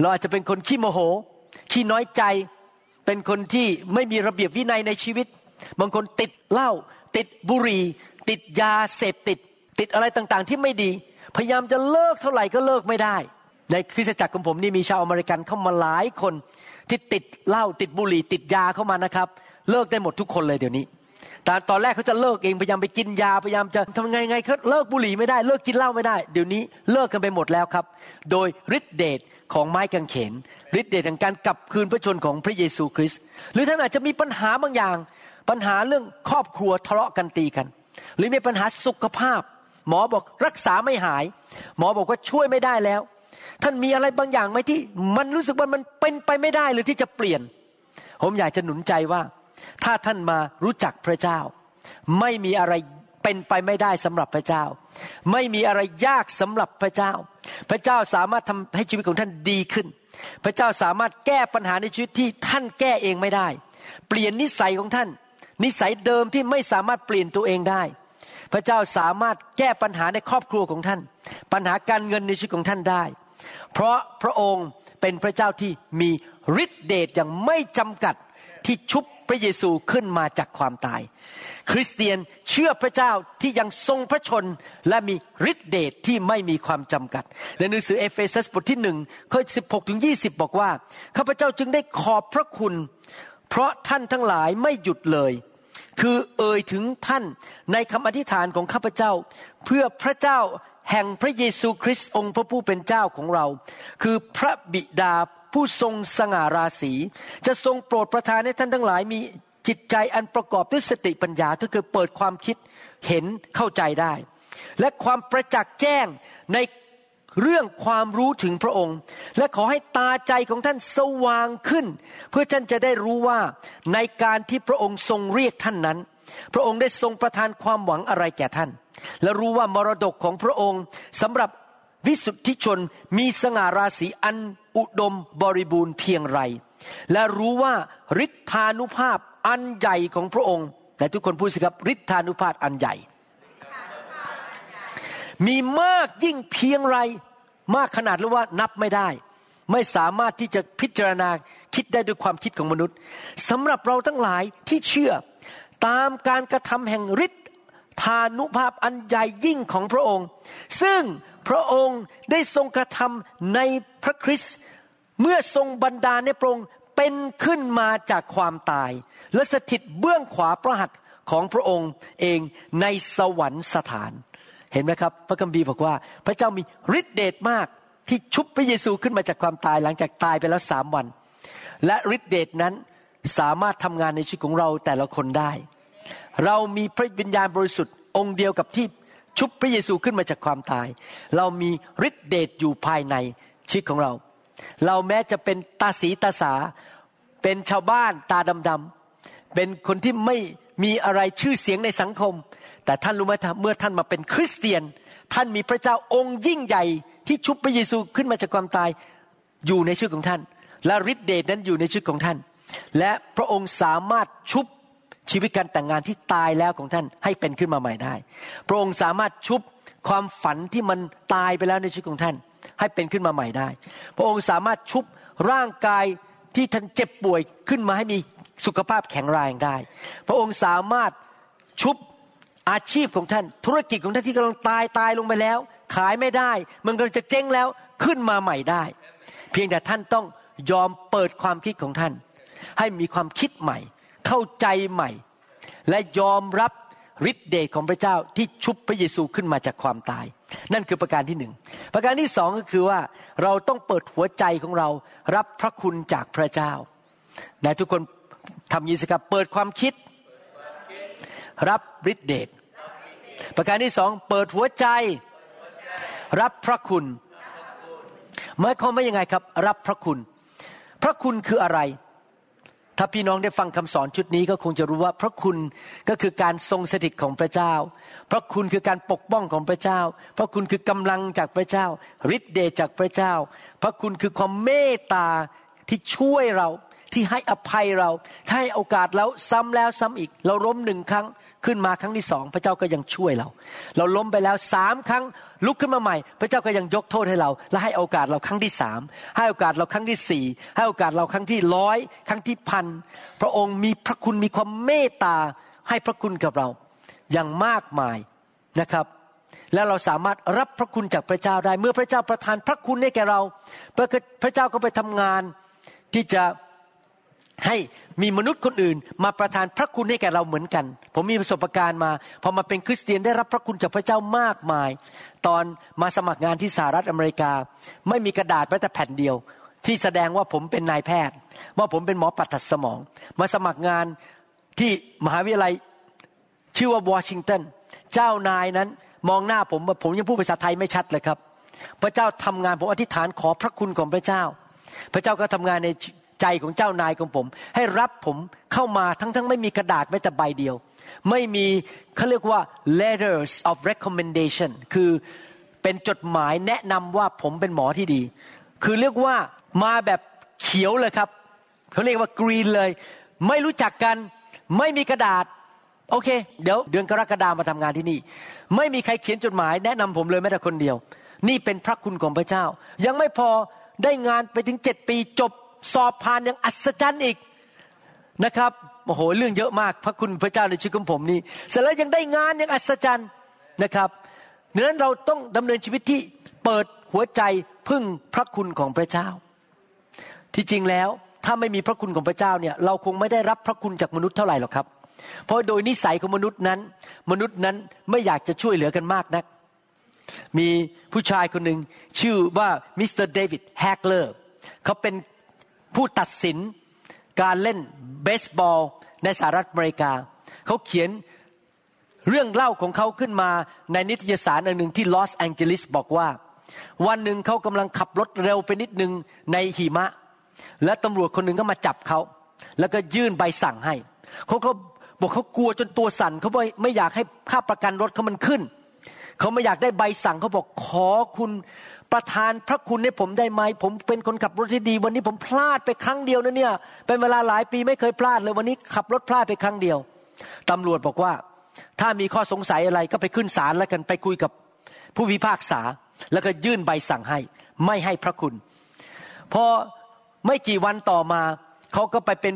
เราอาจจะเป็นคนขี้โมโหขี้น้อยใจเป็นคนที่ไม่มีระเบียบวินัยในชีวิตบางคนติดเหล้าติดบุหรี่ติดยาเสพติดอะไรต่างๆที่ไม่ดีพยายามจะเลิกเท่าไหร่ก็เลิกไม่ได้ในคริสตจักรของผมนี่มีชาวอเมริกันเข้ามาหลายคนที่ติดเหล้าติดบุหรี่ติดยาเข้ามานะครับเลิกได้หมดทุกคนเลยเดี๋ยวนี้แต่ตอนแรกเขาจะเลิกเองพยายามไปกินยาพยายามจะทำไงเขาเลิกบุหรี่ไม่ได้เลิกกินเหล้าไม่ได้เดี๋ยวนี้เลิกกันไปหมดแล้วครับโดยฤทธิ์เดชของไม้กางเขนฤทธิ์เดชของการกลับคืนพระชนของพระเยซูคริสต์หรือท่านอาจจะมีปัญหาบางอย่างปัญหาเรื่องครอบครัวทะเลาะกันตีกันหรือมีปัญหาสุขภาพหมอบอกรักษาไม่หายหมอบอกว่าช่วยไม่ได้แล้วท่านมีอะไรบางอย่างไหมที่มันรู้สึกว่ามันเป็นไปไม่ได้หรือที่จะเปลี่ยนผมอยากจะหนุนใจว่าถ้าท่านมารู้จักพระเจ้าไม่มีอะไรเป็นไปไม่ได้สำหรับพระเจ้าไม่มีอะไรยากสำหรับพระเจ้าพระเจ้าสามารถทำให้ชีวิตของท่านดีขึ้นพระเจ้าสามารถแก้ปัญหาในชีวิตที่ท่านแก้เองไม่ได้เปลี่ยนนิสัยของท่านนิสัยเดิมที่ไม่สามารถเปลี่ยนตัวเองได้พระเจ้าสามารถแก้ปัญหาในครอบครัวของท่านปัญหาการเงินในชีวิตของท่านได้เพราะพระองค์เป็นพระเจ้าที่มีฤทธิ์เดชอย่างไม่จำกัดที่ชุบพระเยซูขึ้นมาจากความตายคริสเตียนเชื่อพระเจ้าที่ยังทรงพระชนและมีฤทธิ์เดชที่ไม่มีความจำกัดในหนังสือเอเฟซัสบทที่1ข้อ16ถึง20บอกว่าข้าพเจ้าจึงได้ขอบพระคุณเพราะท่านทั้งหลายไม่หยุดเลยคือเอ่ยถึงท่านในคำอธิษฐานของข้าพเจ้าเพื่อพระเจ้าแห่งพระเยซูคริสต์องค์พระผู้เป็นเจ้าของเราคือพระบิดาผู้ทรงสง่าราศีจะทรงโปรดประทานให้ท่านทั้งหลายมีจิตใจอันประกอบด้วยสติปัญญาก็คือเปิดความคิดเห็นเข้าใจได้และความประจักษ์แจ้งในเรื่องความรู้ถึงพระองค์และขอให้ตาใจของท่านสว่างขึ้นเพื่อท่านจะได้รู้ว่าในการที่พระองค์ทรงเรียกท่านนั้นพระองค์ได้ทรงประทานความหวังอะไรแก่ท่านและรู้ว่ามรดกของพระองค์สำหรับวิสุทธิชนมีสง่าราศีอันอุดมบริบูรณ์เพียงไรและรู้ว่าฤทธานุภาพอันใหญ่ของพระองค์แต่ทุกคนพูดสิครับฤทธานุภาพอันใหญ่มีมากยิ่งเพียงไรมากขนาดหรือว่านับไม่ได้ไม่สามารถที่จะพิจารณาคิดได้ด้วยความคิดของมนุษย์สำหรับเราทั้งหลายที่เชื่อตามการกระทำแห่งฤทธานุภาพอันใหญ่ยิ่งของพระองค์ซึ่งพระองค์ได้ทรงกระทำในพระคริสต์เมื่อทรงบันดาลให้พระองค์เป็นขึ้นมาจากความตายและสถิตเบื้องขวาพระหัตถ์ของพระองค์เองในสวรรคสถานเห็นไหมครับพระคัมภีร์บอกว่าพระเจ้ามีฤทธิเดชมากที่ชุบพระเยซูขึ้นมาจากความตายหลังจากตายไปแล้ว3วันและฤทธิเดชนั้นสามารถทำงานในชีวิตของเราแต่ละคนได้เรามีพระวิญญาณบริสุทธิ์องค์เดียวกับที่ ชุบพระเยซูขึ้นมาจากความตายเรามีฤทธิ์เดชอยู่ภายในชีวิตของเราเราแม้จะเป็นตาสีตาสาเป็นชาวบ้านตาดำๆเป็นคนที่ไม่มีอะไรชื่อเสียงในสังคมแต่ท่านรู้ไหมเมื่อท่านมาเป็นคริสเตียนท่านมีพระเจ้าองค์ยิ่งใหญ่ที่ชุบพระเยซูขึ้นมาจากความตายอยู่ในชีวิตของท่านและฤทธิ์เดชนั้นอยู่ในชีวิตของท่านและพระองค์สามารถชุบชีวิตการแต่งงานที่ตายแล้วของท่านให้เป็นขึ้นมาใหม่ได้พระองค์สามารถชุบความฝันที่มันตายไปแล้วในชีวิตของท่านให้เป็นขึ้นมาใหม่ได้พระองค์สามารถชุบร่างกายที่ท่านเจ็บป่วยขึ้นมาให้มีสุขภาพแข็งแรงได้พระองค์สามารถชุบอาชีพของท่านธุรกิจของท่านที่กำลังตายลงไปแล้วขายไม่ได้มันกำลังจะเจ๊งแล้วขึ้นมาใหม่ได้เพียงแต่ท่านต้องยอมเปิดความคิดของท่านให้มีความคิดใหม่เข้าใจใหม่และยอมรับฤทธิ์เดชของพระเจ้าที่ชุบพระเยซูขึ้นมาจากความตายนั่นคือประการที่1ประการที่2ก็คือว่าเราต้องเปิดหัวใจของเรารับพระคุณจากพระเจ้าและทุกคนทำอย่างนี้สิครับเปิดความคิดรับฤทธิ์เดชประการที่2เปิดหัวใจรับพระคุณหมายความว่ายังไงครับรับพระคุณพระคุณคืออะไรถ้าพี่น้องได้ฟังคำสอนชุดนี้ก็คงจะรู้ว่าพระคุณก็คือการทรงสถิตของพระเจ้าพระคุณคือการปกป้องของพระเจ้าพระคุณคือกำลังจากพระเจ้าฤทธิ์เดชจากพระเจ้าพระคุณคือความเมตตาที่ช่วยเราที่ให้อภัยเราให้โอกาสเราซ้ำแล้วซ้ำอีกเราล้ม1ครั้งขึ้นมาครั้งที่2พระเจ้าก็ยังช่วยเราเราล้มไปแล้ว3ครั้งลุกขึ้นมาใหม่พระเจ้าก็ยังยกโทษให้เราและให้โอกาสเราครั้งที่3ให้โอกาสเราครั้งที่4ให้โอกาสเราครั้งที่100ครั้งที่ 1,000 พระองค์มีพระคุณมีความเมตตาให้พระคุณกับเราอย่างมากมายนะครับและเราสามารถรับพระคุณจากพระเจ้าได้เมื่อพระเจ้าประทานพระคุณให้แก่เราพระเจ้าก็ไปทำงานที่จะให้มีมนุษย์คนอื่นมาประทานพระคุณให้แก่เราเหมือนกันผมมีประสบการณ์มาพอมาเป็นคริสเตียนได้รับพระคุณจากพระเจ้ามากมายตอนมาสมัครงานที่สหรัฐอเมริกาไม่มีกระดาษแม้แต่แผ่นเดียวที่แสดงว่าผมเป็นนายแพทย์ว่าผมเป็นหมอผ่าตัดสมองมาสมัครงานที่มหาวิทยาลัยชื่อว่า Washington เจ้านายนั้นมองหน้าผมว่าผมยังพูดภาษาไทยไม่ชัดเลยครับพระเจ้าทำงานผมอธิษฐานขอพระคุณของพระเจ้าพระเจ้าก็ทำงานในใจของเจ้านายของผมให้รับผมเข้ามาทั้งไม่มีกระดาษแม้แต่ใบเดียวไม่มีเขาเรียกว่า letters of recommendation คือเป็นจดหมายแนะนำว่าผมเป็นหมอที่ดีคือเรียกว่ามาแบบเขียวเลยครับเขาเรียกว่า green เลยไม่รู้จักกันไม่มีกระดาษโอเคเดี๋ยวเดือนกรกฎาคมมาทำงานที่นี่ไม่มีใครเขียนจดหมายแนะนำผมเลยแม้แต่คนเดียวนี่เป็นพระคุณของพระเจ้ายังไม่พอได้งานไปถึง7ปีจบสอบผ่านอย่างอัศจรรย์อีกนะครับโอ้โหเรื่องเยอะมากพระคุณพระเจ้าในชีวิตของผมนี่เสร็จแล้วยังได้งานอย่างอัศจรรย์นะครับดังนั้นเราต้องดำเนินชีวิตที่เปิดหัวใจพึ่งพระคุณของพระเจ้าที่จริงแล้วถ้าไม่มีพระคุณของพระเจ้าเนี่ยเราคงไม่ได้รับพระคุณจากมนุษย์เท่าไหร่หรอกครับเพราะโดยนิสัยของมนุษย์นั้นไม่อยากจะช่วยเหลือกันมากนักมีผู้ชายคนนึงชื่อว่ามิสเตอร์เดวิดแฮกเลอร์เขาเป็นผู้ตัดสินการเล่นเบสบอลในสหรัฐอเมริกาเขาเขียนเรื่องเล่าของเขาขึ้นมาในนิตยสารอันหนึ่งที่ลอสแองเจลิสบอกว่าวันหนึ่งเขากำลังขับรถเร็วไปนิดนึงในหิมะและตำรวจคนหนึ่งก็มาจับเขาแล้วก็ยื่นใบสั่งให้เขาก็บอกเขากลัวจนตัวสั่นเขาไม่อยากให้ค่าประกันรถเขามันขึ้นเขาไม่อยากได้ใบสั่งเขาบอกขอคุณประทานพระคุณให้ผมได้ไหมผมเป็นคนขับรถที่ดีวันนี้ผมพลาดไปครั้งเดียวนะเนี่ยเป็นเวลาหลายปีไม่เคยพลาดเลยวันนี้ขับรถพลาดไปครั้งเดียวตำรวจบอกว่าถ้ามีข้อสงสัยอะไรก็ไปขึ้นศาลแล้วกันไปคุยกับผู้พิพากษาแล้วก็ยื่นใบสั่งให้ไม่ให้พระคุณพอไม่กี่วันต่อมาเขาก็ไปเป็น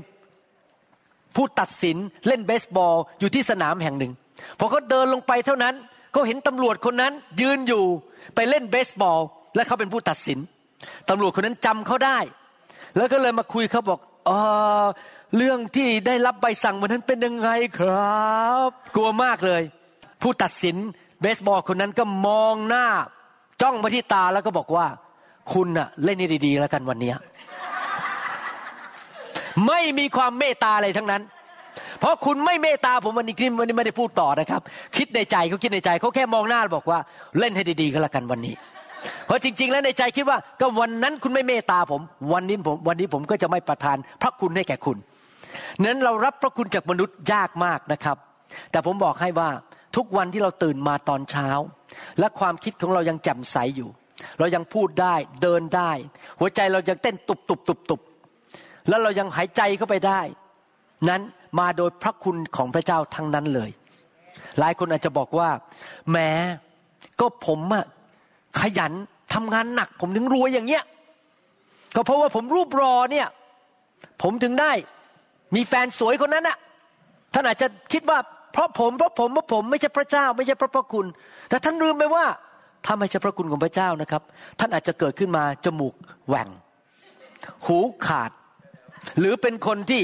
ผู้ตัดสินเล่นเบสบอลอยู่ที่สนามแห่งหนึ่งพอเขาเดินลงไปเท่านั้นเขาเห็นตำรวจคนนั้นยืนอยู่ไปเล่นเบสบอลและเขาเป็นผู้ตัดสินตำรวจคนนั้นจำเขาได้แล้วก็เลยมาคุยเขาบอกเรื่องที่ได้รับใบสั่งวันนั้นเป็นยังไงครับกลัวมากเลยผู้ตัดสินเบสบอลคนนั้นก็มองหน้าจ้องมาที่ตาแล้วก็บอกว่าคุณน่ะเล่นดีๆแล้วกันวันนี้ ไม่มีความเมตตาอะไรทั้งนั้นพ เพราะคุณไม่เมตตาผมวันนี้ไม่ได้พูดต่อนะครับคิดในใจเขาแค่มองหน้าบอกว่าเล่นให้ดีๆก็แล้วกันวันนี้เพราะจริงๆแล้วในใจคิดว่าก็วันนั้นคุณไม่เมตตาผมวันนี้ผมก็จะไม่ประทานพระคุณให้แก่คุณนั้นเรารับพระคุณจากมนุษย์ยากมากนะครับแต่ผมบอกให้ว่าทุกวันที่เราตื่นมาตอนเช้าและความคิดของเรายังแจ่มใสอยู่เรายังพูดได้เดินได้หัวใจเรายังเต้นตุบๆแล้วเรายังหายใจเข้าไปได้นั้นมาโดยพระคุณของพระเจ้าทั้งนั้นเลยหลายคนอาจจะบอกว่าแม้ก็ผมอะขยันทำงานหนักผมถึงรวยอย่างเงี้ยก็เพราะว่าผมรูปรอเนี่ยผมถึงได้มีแฟนสวยคนนั้นอะท่านอาจจะคิดว่าเพราะผมไม่ใช่พระเจ้าไม่ใช่พระคุณแต่ท่านลืมไปว่าถ้าไม่ใช่พระคุณของพระเจ้านะครับท่านอาจจะเกิดขึ้นมาจมูกแหว่งหูขาดหรือเป็นคนที่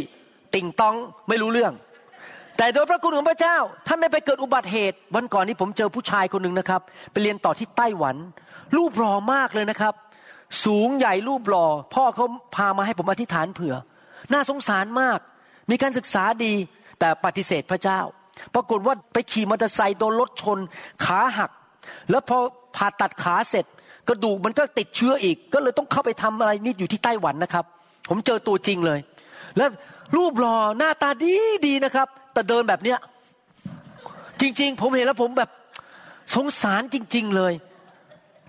ติ่งต้องไม่รู้เรื่องแต่โดยพระคุณของพระเจ้าท่านไม่ไปเกิดอุบัติเหตุวันก่อนนี้ผมเจอผู้ชายคนนึงนะครับไปเรียนต่อที่ไต้หวันรูปหล่อมากเลยนะครับสูงใหญ่รูปหล่อพ่อเขาพามาให้ผมอธิษฐานเผื่อน่าสงสารมากมีการศึกษาดีแต่ปฏิเสธพระเจ้าปรากฏว่าไปขี่มอเตอร์ไซค์โดนรถชนขาหักแล้วพอผ่าตัดขาเสร็จกระดูกมันก็ติดเชื้ออีกก็เลยต้องเข้าไปทำอะไรนิดอยู่ที่ไต้หวันนะครับผมเจอตัวจริงเลยแล้วรูปหล่อหน้าตาดีนะครับแต่เดินแบบเนี้ยจริงๆผมเห็นแล้วผมแบบสงสารจริงๆเลย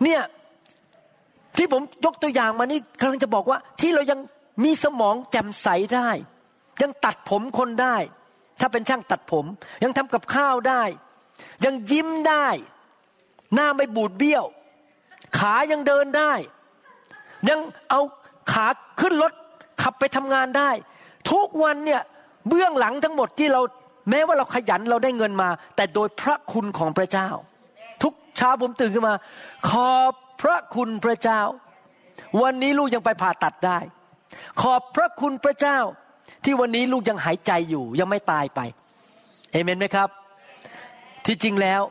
เนี่ยที่ผมยกตัวอย่างมานี่กำลังจะบอกว่าที่เรายังมีสมองแจ่มใสได้ยังตัดผมคนได้ถ้าเป็นช่างตัดผมยังทำกับข้าวได้ยังยิ้มได้หน้าไม่บูดเบี้ยวขายังเดินได้ยังเอาขาขึ้นรถขับไปทำงานได้ทุกวันเนี่ยเบื้องหลังทั้งหมดที่เราแม้ว่าเราขยันเราได้เงินมาแต่โดยพระคุณของพระเจ้าทุกเช้าผมตื่นขึ้นมาขอบพระคุณพระเจ้าวันนี้ลูกยังไปผ่าตัดได้ขอบพระคุณพระเจ้าที่วันนี้ลูกยังหายใจอยู่ยังไม่ตายไปเอเมนไหมครับที่จริงแล้ว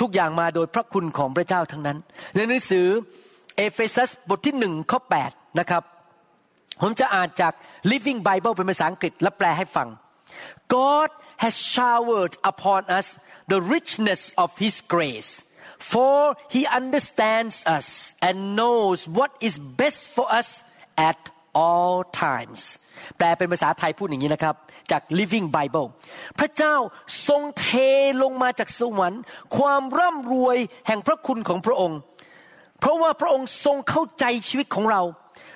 ทุกอย่างมาโดยพระคุณของพระเจ้าทั้งนั้นในหนังสือเอเฟซัสบทที่1ข้อ8นะครับผมจะอ่านจาก Living Bible เป็นภาษาอังกฤษและแปลให้ฟัง God has showered upon us the richness of His grace for He understands us and knows what is best for us at all times แปลเป็นภาษาไทยพูดอย่างนี้นะครับจาก Living Bible พระเจ้าทรงเทลงมาจากสวรรค์ความร่ำรวยแห่งพระคุณของพระองค์เพราะว่าพระองค์ทรงเข้าใจชีวิตของเรา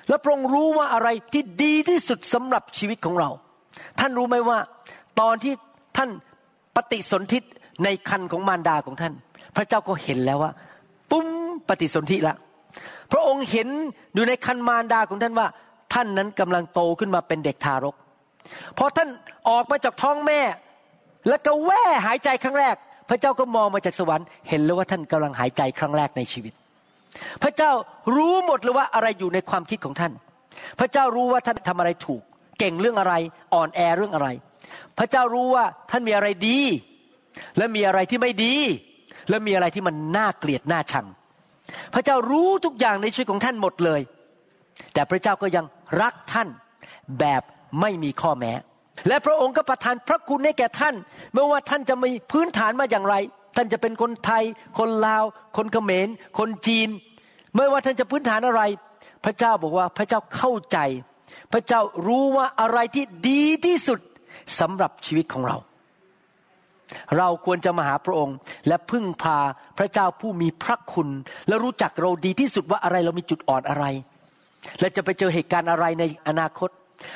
และพระองค์รู้ว่าอะไรที่ดีที่สุดสำหรับชีวิตของเราท่านรู้ไหมว่าตอนที่ท่านปฏิสนธิในครรภ์ของมารดาของท่านพระเจ้าก็เห็นแล้วว่าปุ้มปฏิสนธิละพระองค์เห็นอยู่ในครรภ์มารดาของท่านว่าท่านนั้นกำลังโตขึ้นมาเป็นเด็กทารกพอท่านออกมาจากท้องแม่แล้วก็แว่หายใจครั้งแรกพระเจ้าก็มองมาจากสวรรค์เห็นแล้วว่าท่านกำลังหายใจครั้งแรกในชีวิตพระเจ้ารู้หมดเลยว่าอะไรอยู่ในความคิดของท่านพระเจ้ารู้ว่าท่านทำอะไรถูกเก่งเรื่องอะไรอ่อนแอเรื่องอะไรพระเจ้ารู้ว่าท่านมีอะไรดีและมีอะไรที่ไม่ดีและมีอะไรที่มันน่าเกลียดน่าชังพระเจ้ารู้ทุกอย่างในชีวิตของท่านหมดเลยแต่พระเจ้าก็ยังรักท่านแบบไม่มีข้อแม้และพระองค์ก็ประทานพระคุณให้แก่ท่านไม่ว่าท่านจะมีพื้นฐานมาอย่างไรท่านจะเป็นคนไทยคนลาวคนเขมรคนจีนไม่ว่าท่านจะพื้นฐานอะไรพระเจ้าบอกว่าพระเจ้าเข้าใจพระเจ้ารู้ว่าอะไรที่ดีที่สุดสำหรับชีวิตของเราเราควรจะมาหาพระองค์และพึ่งพาพระเจ้าผู้มีพระคุณและรู้จักเราดีที่สุดว่าอะไรเรามีจุดอ่อนอะไรและจะไปเจอเหตุการณ์อะไรในอนาคต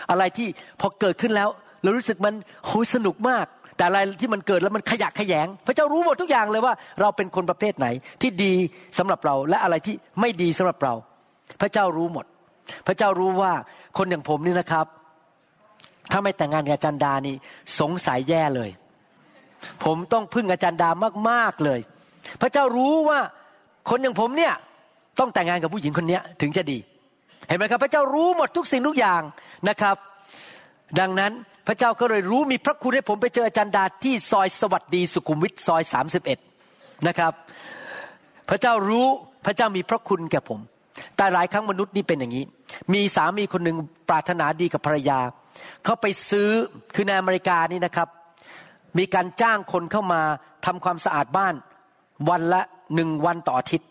อะไรที่พอเกิดขึ้นแล้วเรารู้สึกมันโหสนุกมากแต่อะไรที่มันเกิดแล้วมันขยักขยงพระเจ้ารู้หมดทุกอย่างเลยว่าเราเป็นคนประเภทไหนที่ดีสำหรับเราและอะไรที่ไม่ดีสำหรับเราพระเจ้ารู้หมดพระเจ้ารู้ว่าคนอย่างผมนี่นะครับถ้าไม่แต่งงานกับอาจารย์ดานี่สงสัยแย่เลยผมต้องพึ่งอาจารย์ดามากๆเลยพระเจ้ารู้ว่าคนอย่างผมเนี่ยต้องแต่งงานกับผู้หญิงคนนี้ถึงจะดีเห็นไหมครับพระเจ้ารู้หมดทุกสิ่งทุกอย่างนะครับดังนั้นพระเจ้าก็เลยรู้มีพระคุณให้ผมไปเจออาจารย์ดาที่ซอยสวัสดีสุขุมวิทซอย31นะครับพระเจ้ารู้พระเจ้ามีพระคุณแก่ผมแต่หลายครั้งมนุษย์นี่เป็นอย่างนี้มีสามีคนนึงปรารถนาดีกับภรรยาเขาไปซื้อคือในอเมริกานี่นะครับ มีการจ้างคนเข้ามาทำความสะอาดบ้านวันละ1วันต่ออาทิตย์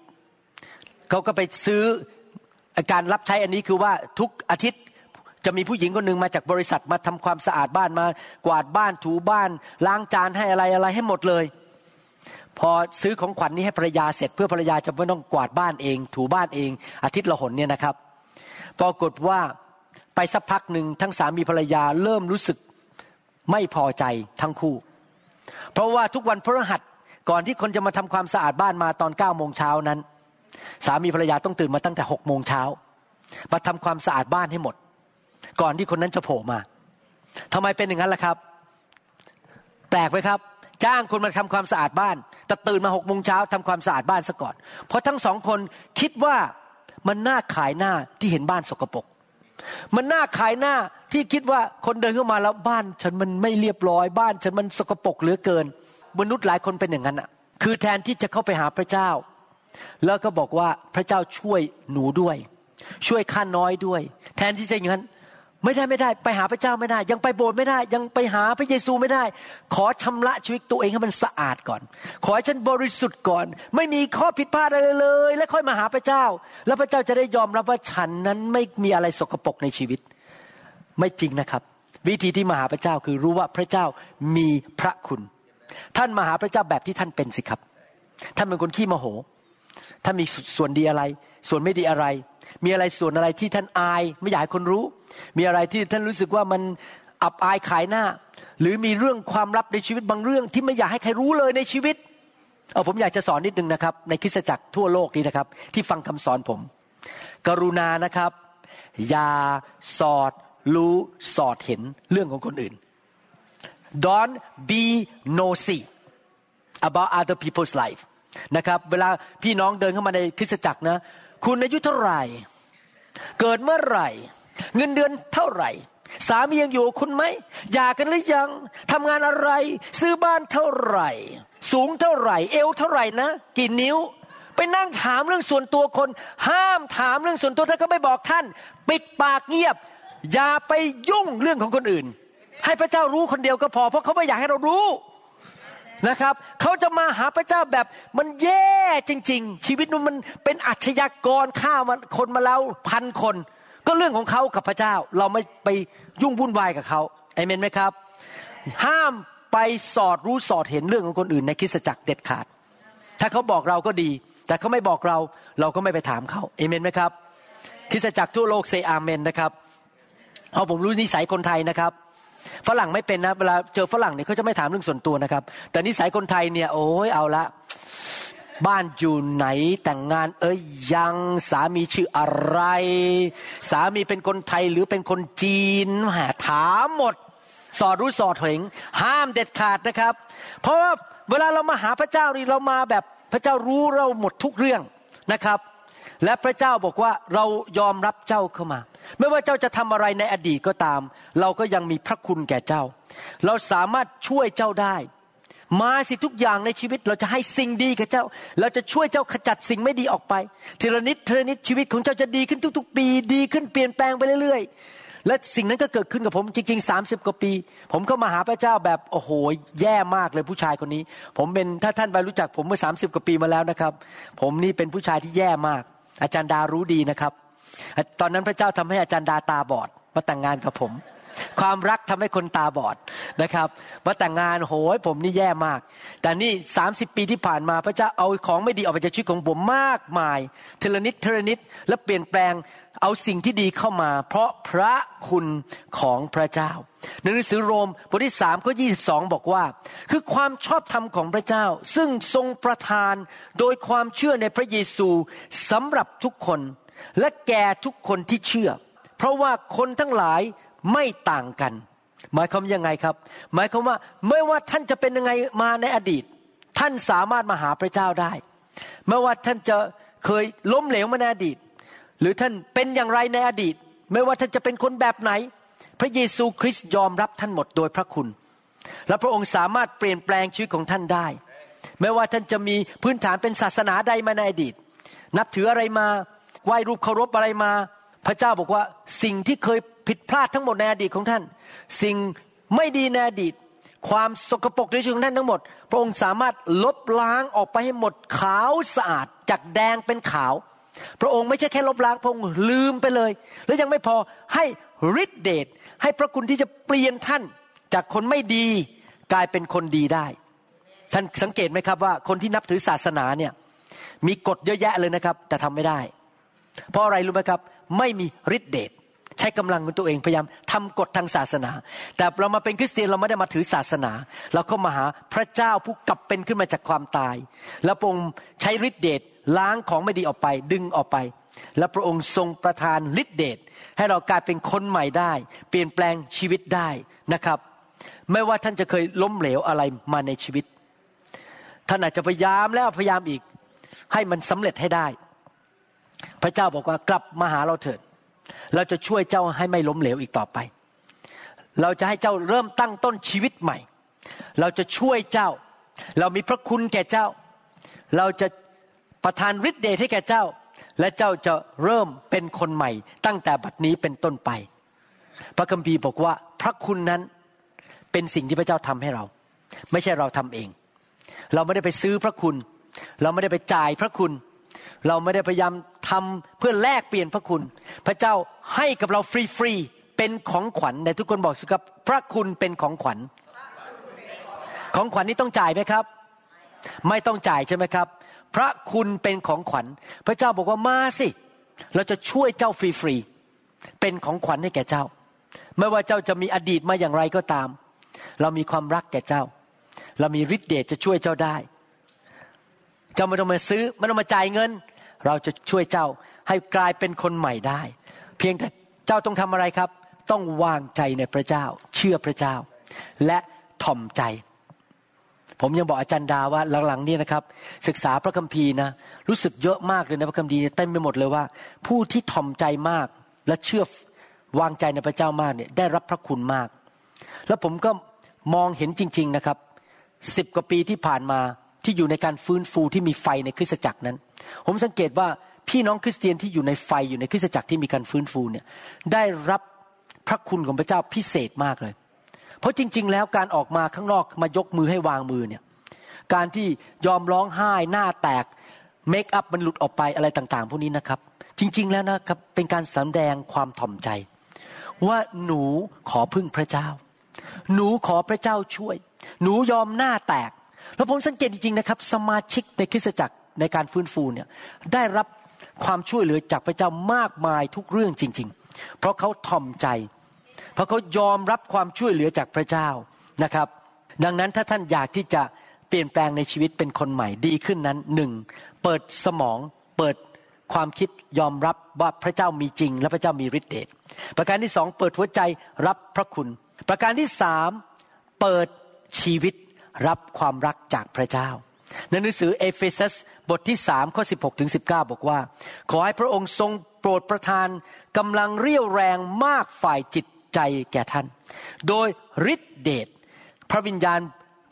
เขาก็ไปซื้อการรับใช้อันนี้คือว่าทุกอาทิตย์จะมีผู้หญิงคนนึงมาจากบริษัทมาทำความสะอาดบ้านมากวาดบ้านถูบ้านล้างจานให้อะไรให้หมดเลยพอซื้อของขวัญ นี้ให้ภรรยาเสร็จเพื่อภรรยาจะไม่ต้องกวาดบ้านเองถูบ้านเองอาทิตย์ละหนเนี่ยนะครับปรากฏว่าไปสักพักนึงทั้งสามีภรรยาเริ่มรู้สึกไม่พอใจทั้งคู่เพราะว่าทุกวันพฤหัสก่อนที่คนจะมาทำความสะอาดบ้านมาตอน 9:00 นนั้นสามีภรรยาต้องตื่นมาตั้งแต่ 6:00 นมาทำความสะอาดบ้านให้หมดก่อนที่คนนั้นจะโผล่มาทำไมเป็นอย่างนั้นล่ะครับแปลกไหมครับจ้างคนมาทำความสะอาดบ้านแต่ตื่นมา 6:00 นทำความสะอาดบ้านซะก่อนเพราะทั้งสองคนคิดว่ามันน่าขายหน้าที่เห็นบ้านสกปรกมันน่าขายหน้าที่คิดว่าคนเดินเข้ามาแล้วบ้านฉันมันไม่เรียบร้อยบ้านฉันมันสกปรกเหลือเกินมนุษย์หลายคนเป็นอย่างนั้นอ่ะคือแทนที่จะเข้าไปหาพระเจ้าแล้วก็บอกว่าพระเจ้าช่วยหนูด้วยช่วยข้าน้อยด้วยแทนที่จะอย่างนั้นไม่ได้ไปหาพระเจ้าไม่ได้ยังไปโบสถ์ไม่ได้ยังไปหาพระเยซูไม่ได้ขอชำระชีวิตตัวเองให้มันสะอาดก่อนขอให้ฉันบริสุทธิ์ก่อนไม่มีข้อผิดพลาดอะไรเลยแล้วค่อยมาหาพระเจ้าแล้วพระเจ้าจะได้ยอมรับว่าฉันนั้นไม่มีอะไรสกปรกในชีวิตไม่จริงนะครับวิธีที่มาหาพระเจ้าคือรู้ว่าพระเจ้ามีพระคุณท่านมาหาพระเจ้าแบบที่ท่านเป็นสิครับท่านเป็นคนขี้โมโหท่านมีส่วนดีอะไรส่วนไม่ดีอะไรมีอะไรส่วนอะไรที่ท่านอายไม่อยากให้คนรู้มีอะไรที่ท่านรู้สึกว่ามันอับอายขายหน้าหรือมีเรื่องความลับในชีวิตบางเรื่องที่ไม่อยากให้ใครรู้เลยในชีวิตผมอยากจะสอนนิดนึงนะครับในคริสตจักรทั่วโลกนี้นะครับที่ฟังคำสอนผมกรุณานะครับอย่าสอดรู้สอดเห็นเรื่องของคนอื่น Don't be nosy about other people's life นะครับเวลาพี่น้องเดินเข้ามาในคริสตจักรนะคุณอายุเท่าไหร่เกิดเมื่อไหร่เงินเดือนเท่าไหร่สามียังอยู่คุณไหมหย่ากันหรือยังทำงานอะไรซื้อบ้านเท่าไหร่สูงเท่าไหร่เอวเท่าไหร่นะกี่นิ้วไปนั่งถามเรื่องส่วนตัวคนห้ามถามเรื่องส่วนตัวท่านก็ไม่บอกท่านปิดปากเงียบอย่าไปยุ่งเรื่องของคนอื่นให้พระเจ้ารู้คนเดียวก็พอเพราะเขาไม่อยากให้เรารู้นะครับเขาจะมาหาพระเจ้าแบบมันแย่จริงๆชีวิตมันเป็นอาชญากรฆ่าคนมาแล้วพันคนก็เรื่องของเขากับพระเจ้าเราไม่ไปยุ่งวุ่นวายกับเขาเอเมนไหมครับห้ามไปสอดรู้สอดเห็นเรื่องของคนอื่นในคริสตจักรเด็ดขาดถ้าเขาบอกเราก็ดีแต่เขาไม่บอกเราเราก็ไม่ไปถามเขาเอเมนไหมครับคริสตจักรทั่วโลกเซอาเมนนะครับเอาผมรู้นิสัยคนไทยนะครับฝรั่งไม่เป็นนะเวลาเจอฝรั่งเนี่ยเขาจะไม่ถามเรื่องส่วนตัวนะครับแต่นิสัยคนไทยเนี่ยโอ้ยเอาละบ้านอยู่ไหนแต่งงานยังสามีชื่ออะไรสามีเป็นคนไทยหรือเป็นคนจีนถามหมดสอดรู้สอดเห็นห้ามเด็ดขาดนะครับเพราะว่าเวลาเรามาหาพระเจ้านี่เรามาแบบพระเจ้ารู้เราหมดทุกเรื่องนะครับและพระเจ้าบอกว่าเรายอมรับเจ้าเข้ามาไม่ว่าเจ้าจะทำอะไรในอดีตก็ตามเราก็ยังมีพระคุณแก่เจ้าเราสามารถช่วยเจ้าได้มาสิทุกอย่างในชีวิตเราจะให้สิ่งดีกับเจ้าเราจะช่วยเจ้าขจัดสิ่งไม่ดีออกไปทีละนิดชีวิตของเจ้าจะดีขึ้นทุกๆปีดีขึ้นเปลี่ยนแปลงไปเรื่อยๆและสิ่งนั้นก็เกิดขึ้นกับผมจริงๆ30กว่าปีผมเข้ามาหาพระเจ้าแบบโอ้โหแย่มากเลยผู้ชายคนนี้ผมเป็นถ้าท่านไปรู้จักผมเมื่อ30กว่าปีมาแล้วนะครับผมนี่เป็นผู้ชายที่แย่มากอาจารย์ดารู้ดีนะครับตอนนั้นพระเจ้าทำให้อาจารย์ดาตาบอดมาแต่งงานกับผมความรักทำให้คนตาบอดนะครับมาแต่งงานโหยผมนี่แย่มากแต่นี่30ปีที่ผ่านมาพระเจ้าเอาของไม่ดีออกไปจากชีวิตของผมมากมายทีละนิดและเปลี่ยนแปลงเอาสิ่งที่ดีเข้ามาเพราะพระคุณของพระเจ้าในหนังสือโรมบทที่3ข้อ22บอกว่าคือความชอบธรรมของพระเจ้าซึ่งทรงประทานโดยความเชื่อในพระเยซูสำหรับทุกคนและแก่ทุกคนที่เชื่อเพราะว่าคนทั้งหลายไม่ต่างกันหมายความยังไงครับหมายความว่าไม่ว่าท่านจะเป็นยังไงมาในอดีตท่านสามารถมาหาพระเจ้าได้ไม่ว่าท่านจะเคยล้มเหลวมาในอดีตหรือท่านเป็นอย่างไรในอดีตไม่ว่าท่านจะเป็นคนแบบไหนพระเยซูคริสต์ยอมรับท่านหมดโดยพระคุณและพระองค์สามารถเปลี่ยนแปลงชีวิตของท่านได้ไม่ว่าท่านจะมีพื้นฐานเป็นศาสนาใดมาในอดีตนับถืออะไรมาไหว้รูปเคารพอะไรมาพระเจ้าบอกว่าสิ่งที่เคยผิดพลาดทั้งหมดในอดีตของท่านสิ่งไม่ดีในอดีต ความสกปรกในชีวิตของท่านทั้งหมดพระองค์สามารถลบล้างออกไปให้หมดขาวสะอาดจากแดงเป็นขาวพระองค์ไม่ใช่แค่ลบล้างพระองค์ลืมไปเลยและยังไม่พอให้ฤทธิ์เดชให้พระคุณที่จะเปลี่ยนท่านจากคนไม่ดีกลายเป็นคนดีได้ท่านสังเกตไหมครับว่าคนที่นับถือศาสนาเนี่ยมีกฎเยอะแยะเลยนะครับแต่ทำไม่ได้เพราะอะไรรู้ไหมครับไม่มีฤทธิ์เดชใช้กำลังของตัวเองพยายามทำกฎทางศาสนาแต่เรามาเป็นคริสเตียนเราไม่ได้มาถือศาสนาเราก็มาหาพระเจ้าผู้กลับเป็นขึ้นมาจากความตายแล้วพระองค์ใช้ฤทธิ์เดชล้างของไม่ดีออกไปดึงออกไปและพระองค์ทรงประทานฤทธิ์เดชให้เรากลายเป็นคนใหม่ได้เปลี่ยนแปลงชีวิตได้นะครับไม่ว่าท่านจะเคยล้มเหลวอะไรมาในชีวิตท่านอาจจะพยายามแล้วพยายามอีกให้มันสำเร็จให้ได้พระเจ้าบอกว่ากลับมาหาเราเถิดเราจะช่วยเจ้าให้ไม่ล้มเหลวอีกต่อไปเราจะให้เจ้าเริ่มตั้งต้นชีวิตใหม่เราจะช่วยเจ้าเรามีพระคุณแก่เจ้าเราจะประทานฤทธิ์เดชให้แก่เจ้าและเจ้าจะเริ่มเป็นคนใหม่ตั้งแต่บัดนี้เป็นต้นไปพระคัมภีร์บอกว่าพระคุณนั้นเป็นสิ่งที่พระเจ้าทำให้เราไม่ใช่เราทำเองเราไม่ได้ไปซื้อพระคุณเราไม่ได้ไปจ่ายพระคุณเราไม่ได้พยายามทำเพื่อแลกเปลี่ยนพระคุณพระเจ้าให้กับเราฟรีๆเป็นของขวัญแต่ทุกคนบอกสิครับพระคุณเป็นของขวัญของขวัญนี่ต้องจ่ายไหมครับไม่ต้องจ่ายใช่ไหมครับพระคุณเป็นของขวัญพระเจ้าบอกว่ามาสิเราจะช่วยเจ้าฟรีๆเป็นของขวัญให้แก่เจ้าไม่ว่าเจ้าจะมีอดีตมาอย่างไรก็ตามเรามีความรักแก่เจ้าเรามีฤทธิ์เดชจะช่วยเจ้าได้เจ้าไม่ต้องมาซื้อไม่ต้องมาจ่ายเงินเราจะช่วยเจ้าให้กลายเป็นคนใหม่ได้เพียงแต่เจ้าต้องทำอะไรครับต้องวางใจในพระเจ้าเชื่อพระเจ้าและถ่อมใจผมยังบอกอาจารย์ดาว่าหลังๆนี่นะครับศึกษาพระคัมภีร์นะรู้สึกเยอะมากเลยในพระคัมภีร์เต็มไปหมดเลยว่าผู้ที่ถ่อมใจมากและเชื่อวางใจในพระเจ้ามากเนี่ยได้รับพระคุณมากแล้วผมก็มองเห็นจริงๆนะครับ10กว่าปีที่ผ่านมาที่อยู่ในการฟื้นฟูที่มีไฟในคริสตจักรนั้นผมสังเกตว่าพี่น้องคริสเตียนที่อยู่ในไฟอยู่ในคริสตจักรที่มีการฟื้นฟูเนี่ยได้รับพระคุณของพระเจ้าพิเศษมากเลยเพราะจริงๆแล้วการออกมาข้างนอกมายกมือให้วางมือเนี่ยการที่ยอมร้องไห้หน้าแตกเมคอัพมันหลุดออกไปอะไรต่างๆพวกนี้นะครับจริงๆแล้วนะครับเป็นการแสดงความถ่อมใจว่าหนูขอพึ่งพระเจ้าหนูขอพระเจ้าช่วยหนูยอมหน้าแตกแล้วผมสังเกตจริงๆนะครับสมาชิกในคริสตจักรในการฟื้นฟูเนี่ยได้รับความช่วยเหลือจากพระเจ้ามากมายทุกเรื่องจริงๆเพราะเขาถ่อมใจเพราะเขายอมรับความช่วยเหลือจากพระเจ้านะครับดังนั้นถ้าท่านอยากที่จะเปลี่ยนแปลงในชีวิตเป็นคนใหม่ดีขึ้นนั้น1เปิดสมองเปิดความคิดยอมรับว่าพระเจ้ามีจริงและพระเจ้ามีฤทธิ์เดชประการที่2เปิดหัวใจรับพระคุณประการที่3เปิดชีวิตรับความรักจากพระเจ้าในหนังสือเอเฟซัสบทที่3ข้อ16ถึง19บอกว่าขอให้พระองค์ทรงโปรดประทานกำลังเรี่ยวแรงมากฝ่ายจิตใจแก่ท่านโดยฤทธิเดชพระวิญญาณ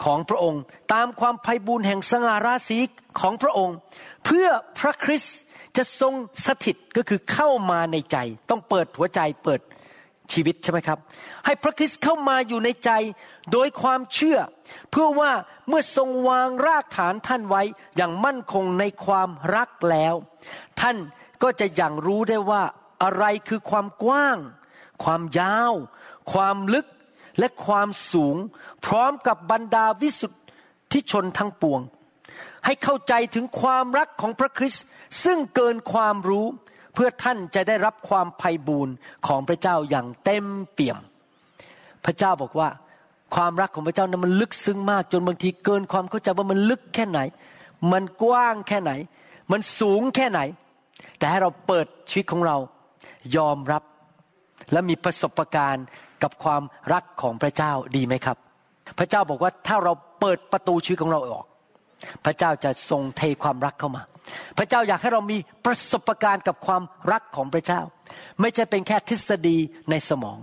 ของพระองค์ตามความไพบูลย์แห่งสง่าราศีของพระองค์เพื่อพระคริสต์จะทรงสถิตก็คือเข้ามาในใจต้องเปิดหัวใจเปิดชีวิตใช่ไหมครับให้พระคริสต์เข้ามาอยู่ในใจโดยความเชื่อเพื่อว่าเมื่อทรงวางรากฐานท่านไว้อย่างมั่นคงในความรักแล้วท่านก็จะอย่างรู้ได้ว่าอะไรคือความกว้างความยาวความลึกและความสูงพร้อมกับบรรดาวิสุทธิชนทั้งปวงให้เข้าใจถึงความรักของพระคริสต์ซึ่งเกินความรู้เพื่อท่านจะได้รับความไพบูลย์ของพระเจ้าอย่างเต็มเปี่ยมพระเจ้าบอกว่าความรักของพระเจ้านั้นมันลึกซึ้งมากจนบางทีเกินความเข้าใจว่ามันลึกแค่ไหนมันกว้างแค่ไหนมันสูงแค่ไหนแต่ให้เราเปิดชีวิตของเรายอมรับและมีประสบการณ์กับความรักของพระเจ้าดีไหมครับพระเจ้าบอกว่าถ้าเราเปิดประตูชีวิตของเราออกพระเจ้าจะทรงเทความรักเข้ามาพระเจ้าอยากให้เรามีประสบการณ์กับความรักของพระเจ้าไม่ใช่เป็นแค่ทฤษฎีในสมอง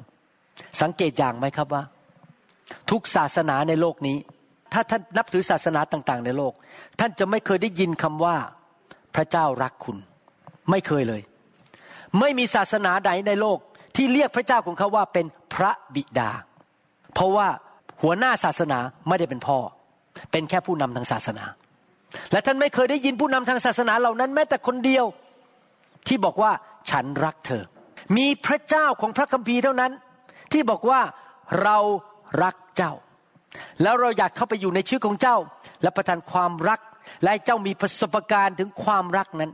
สังเกตอย่างไหมครับว่าทุกศาสนาในโลกนี้ถ้าท่านนับถือศาสนาต่างๆในโลกท่านจะไม่เคยได้ยินคำว่าพระเจ้ารักคุณไม่เคยเลยไม่มีศาสนาใดในโลกที่เรียกพระเจ้าของเขาว่าเป็นพระบิดาเพราะว่า หัวหน้าศาสนาไม่ได้เป็นพ่อเป็นแค่ผู้นำทางศาสนาและท่านไม่เคยได้ยินผู้นำทางศาสนาเหล่านั้นแม้แต่คนเดียวที่บอกว่าฉันรักเธอมีพระเจ้าของพระคัมภีร์เท่านั้นที่บอกว่าเรารักเจ้าแล้วเราอยากเข้าไปอยู่ในชีวิตของเจ้าและประทานความรักและให้เจ้ามีประสบการณ์ถึงความรักนั้น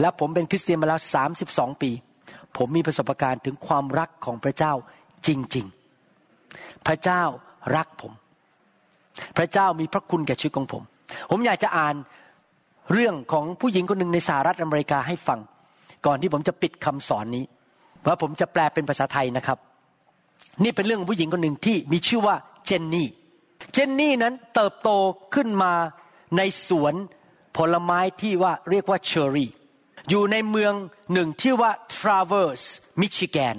และผมเป็นคริสเตียนมาแล้ว32ปีผมมีประสบการณ์ถึงความรักของพระเจ้าจริงๆพระเจ้ารักผมพระเจ้ามีพระคุณแก่ชีวิตของผมผมอยากจะอ่านเรื่องของผู้หญิงคนหนึ่งในสหรัฐอเมริกาให้ฟังก่อนที่ผมจะปิดคำสอนนี้เพราะผมจะแปลเป็นภาษาไทยนะครับนี่เป็นเรื่องของผู้หญิงคนหนึ่งที่มีชื่อว่าเจนนี่นั้นเติบโตขึ้นมาในสวนผลไม้ที่ว่าเรียกว่าเชอร์รี่อยู่ในเมืองหนึ่งที่ว่าทราเวอร์สมิชิแกน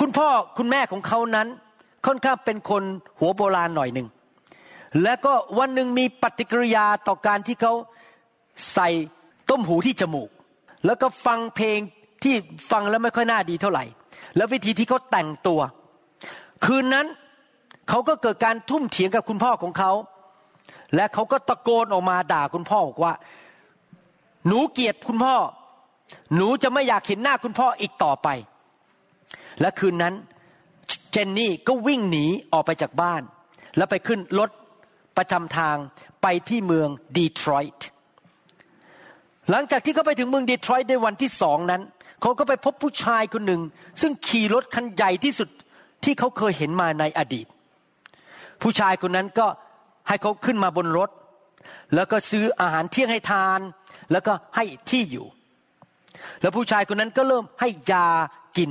คุณพ่อคุณแม่ของเขานั้นค่อนข้างเป็นคนหัวโบราณหน่อยหนึ่งแล้วก็วันหนึ่งมีปฏิกิริยาต่อการที่เขาใส่ต้มหูที่จมูกแล้วก็ฟังเพลงที่ฟังแล้วไม่ค่อยน่าดีเท่าไหร่แล้ววิธีที่เขาแต่งตัวคืนนั้นเขาก็เกิดการทุ่มเถียงกับคุณพ่อของเขาและเขาก็ตะโกนออกมาด่าคุณพ่อบอกว่าหนูเกลียดคุณพ่อหนูจะไม่อยากเห็นหน้าคุณพ่ออีกต่อไปและคืนนั้นเจนนี่ก็วิ่งหนีออกไปจากบ้านแล้วไปขึ้นรถประจำทางไปที่เมืองดีทรอยต์หลังจากที่เขาไปถึงเมืองดีทรอยต์ในวันที่สองนั้นเขาก็ไปพบผู้ชายคนหนึ่งซึ่งขี่รถคันใหญ่ที่สุดที่เขาเคยเห็นมาในอดีตผู้ชายคนนั้นก็ให้เขาขึ้นมาบนรถแล้วก็ซื้ออาหารเที่ยงให้ทานแล้วก็ให้ที่อยู่แล้วผู้ชายคนนั้นก็เริ่มให้ยากิน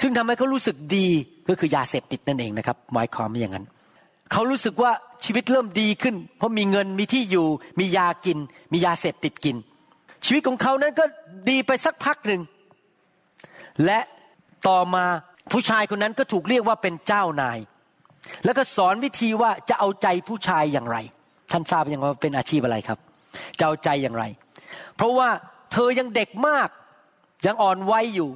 ซึ่งทำให้เขารู้สึกดีก็คือยาเสพติดนั่นเองนะครับหมายความว่าอย่างนั้นเขารู้สึกว่าชีวิตเริ่มดีขึ้นเพราะมีเงินมีที่อยู่มียากินมียาเสพติดกินชีวิตของเขานั้นก็ดีไปสักพักหนึ่งและต่อมาผู้ชายคนนั้นก็ถูกเรียกว่าเป็นเจ้านายแล้วก็สอนวิธีว่าจะเอาใจผู้ชายอย่างไรท่านทราบยังว่าเป็นอาชีพอะไรครับจะเอาใจอย่างไรเพราะว่าเธอยังเด็กมากยังอ่อนวัยอยู่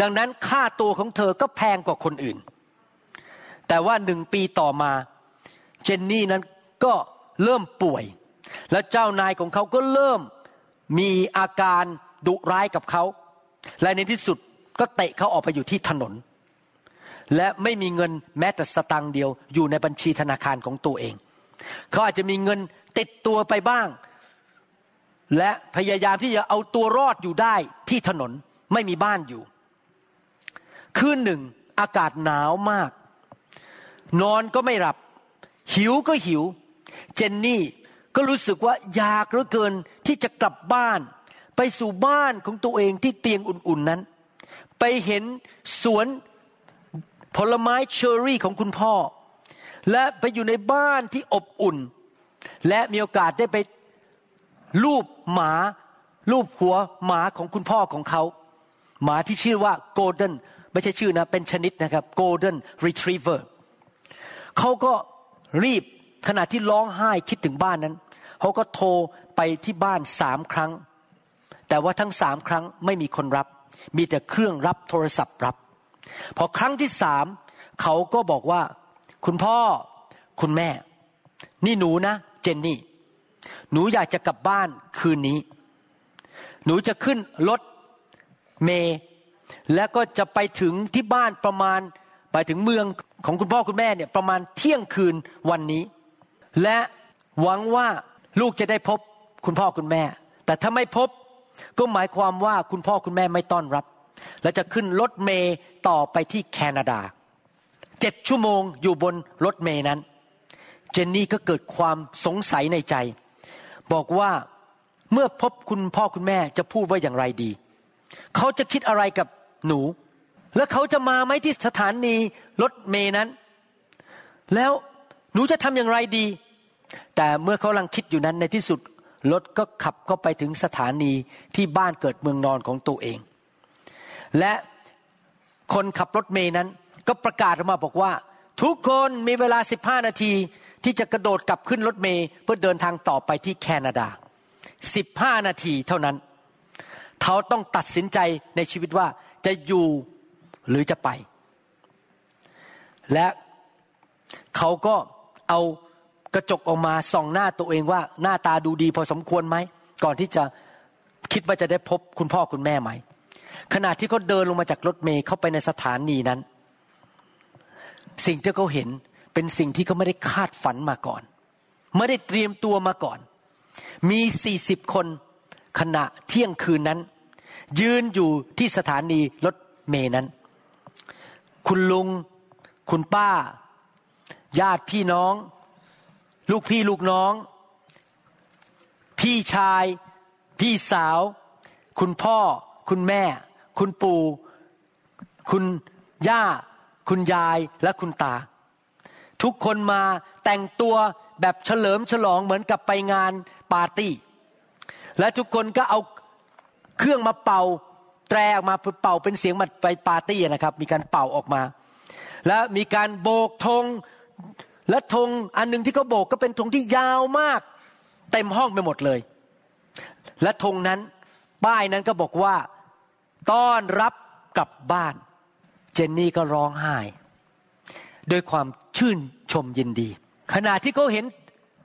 ดังนั้นค่าตัวของเธอก็แพงกว่าคนอื่นแต่ว่า1ปีต่อมาเจนนี่นั้นก็เริ่มป่วยแล้วเจ้านายของเขาก็เริ่มมีอาการดุร้ายกับเขาและในที่สุดก็เตะเขาออกไปอยู่ที่ถนนและไม่มีเงินแม้แต่สตางค์เดียวอยู่ในบัญชีธนาคารของตัวเองเขาอาจจะมีเงินติดตัวไปบ้างและพยายามที่จะเอาตัวรอดอยู่ได้ที่ถนนไม่มีบ้านอยู่คืนหนึ่งอากาศหนาวมากนอนก็ไม่หลับหิวก็หิวเจนนี่ก็รู้สึกว่าอยากเหลือเกินที่จะกลับบ้านไปสู่บ้านของตัวเองที่เตียงอุ่นๆนั้นไปเห็นสวนผลไม้เชอร์รี่ของคุณพ่อและไปอยู่ในบ้านที่อบอุ่นและมีโอกาสได้ไปลูบหมาลูบหัวหมาของคุณพ่อของเขาหมาที่ชื่อว่าโกลเด้นไม่ใช่ชื่อนะเป็นชนิดนะครับโกลเด้นรีทรีเวอร์เขาก็รีบขณะที่ร้องไห้คิดถึงบ้านนั้นเขาก็โทรไปที่บ้าน3ครั้งแต่ว่าทั้ง3ครั้งไม่มีคนรับมีแต่เครื่องรับโทรศัพท์รับพอครั้งที่3เขาก็บอกว่าคุณพ่อคุณแม่นี่หนูนะเจนนี่หนูอยากจะกลับบ้านคืนนี้หนูจะขึ้นรถเมล์แล้วก็จะไปถึงที่บ้านประมาณไปถึงเมืองของคุณพ่อคุณแม่เนี่ยประมาณเที่ยงคืนวันนี้และหวังว่าลูกจะได้พบคุณพ่อคุณแม่แต่ถ้าไม่พบก็หมายความว่าคุณพ่อคุณแม่ไม่ต้อนรับและจะขึ้นรถเมล์ต่อไปที่แคนาดา7ชั่วโมงอยู่บนรถเมล์นั้นเจนนี่ก็เกิดความสงสัยในใจบอกว่าเมื่อพบคุณพ่อคุณแม่จะพูดว่าอย่างไรดีเขาจะคิดอะไรกับหนูแล้วเขาจะมาไหมที่สถานีรถเมล์นั้นแล้วหนูจะทำอย่างไรดีแต่เมื่อเขากำลังคิดอยู่นั้นในที่สุดรถก็ขับเข้าไปถึงสถานีที่บ้านเกิดเมืองนอนของตัวเองและคนขับรถเมล์นั้นก็ประกาศออกมาบอกว่าทุกคนมีเวลา15นาทีที่จะกระโดดกลับขึ้นรถเมล์เพื่อเดินทางต่อไปที่แคนาดา15นาทีเท่านั้นเขาต้องตัดสินใจในชีวิตว่าจะอยู่หรือจะไปและ เขาก็เอากระจกออกมาส่องหน้าตัวเองว่าหน้าตาดูดีพอสมควรไหมก่อนที่จะคิดว่าจะได้พบคุณพ่อคุณแม่ไหมขณะที่เขาเดินลงมาจากรถเมล์เข้าไปในสถานีนั้นสิ่งที่เขาเห็นเป็นสิ่งที่เขาไม่ได้คาดฝันมาก่อนไม่ได้เตรียมตัวมาก่อนมี40คนขณะเที่ยงคืนนั้นยืนอยู่ที่สถานีรถเมล์นั้นคุณลุงคุณป้าญาติพี่น้องลูกพี่ลูกน้องพี่ชายพี่สาวคุณพ่อคุณแม่คุณปู่คุณย่าคุณยายและคุณตาทุกคนมาแต่งตัวแบบเฉลิมฉลองเหมือนกับไปงานปาร์ตี้และทุกคนก็เอาเครื่องมาเป่าแตรออกมาเป่าเป็นเสียงมันไปปาร์ตี้นะครับมีการเป่าออกมาและมีการโบกธงและธงอันนึงที่เขาโบกก็เป็นธงที่ยาวมากเต็มห้องไปหมดเลยและธงนั้นป้ายนั้นก็บอกว่าต้อนรับกลับบ้านเจนนี่ก็ร้องไห้ด้วยความชื่นชมยินดีขณะที่เขาเห็น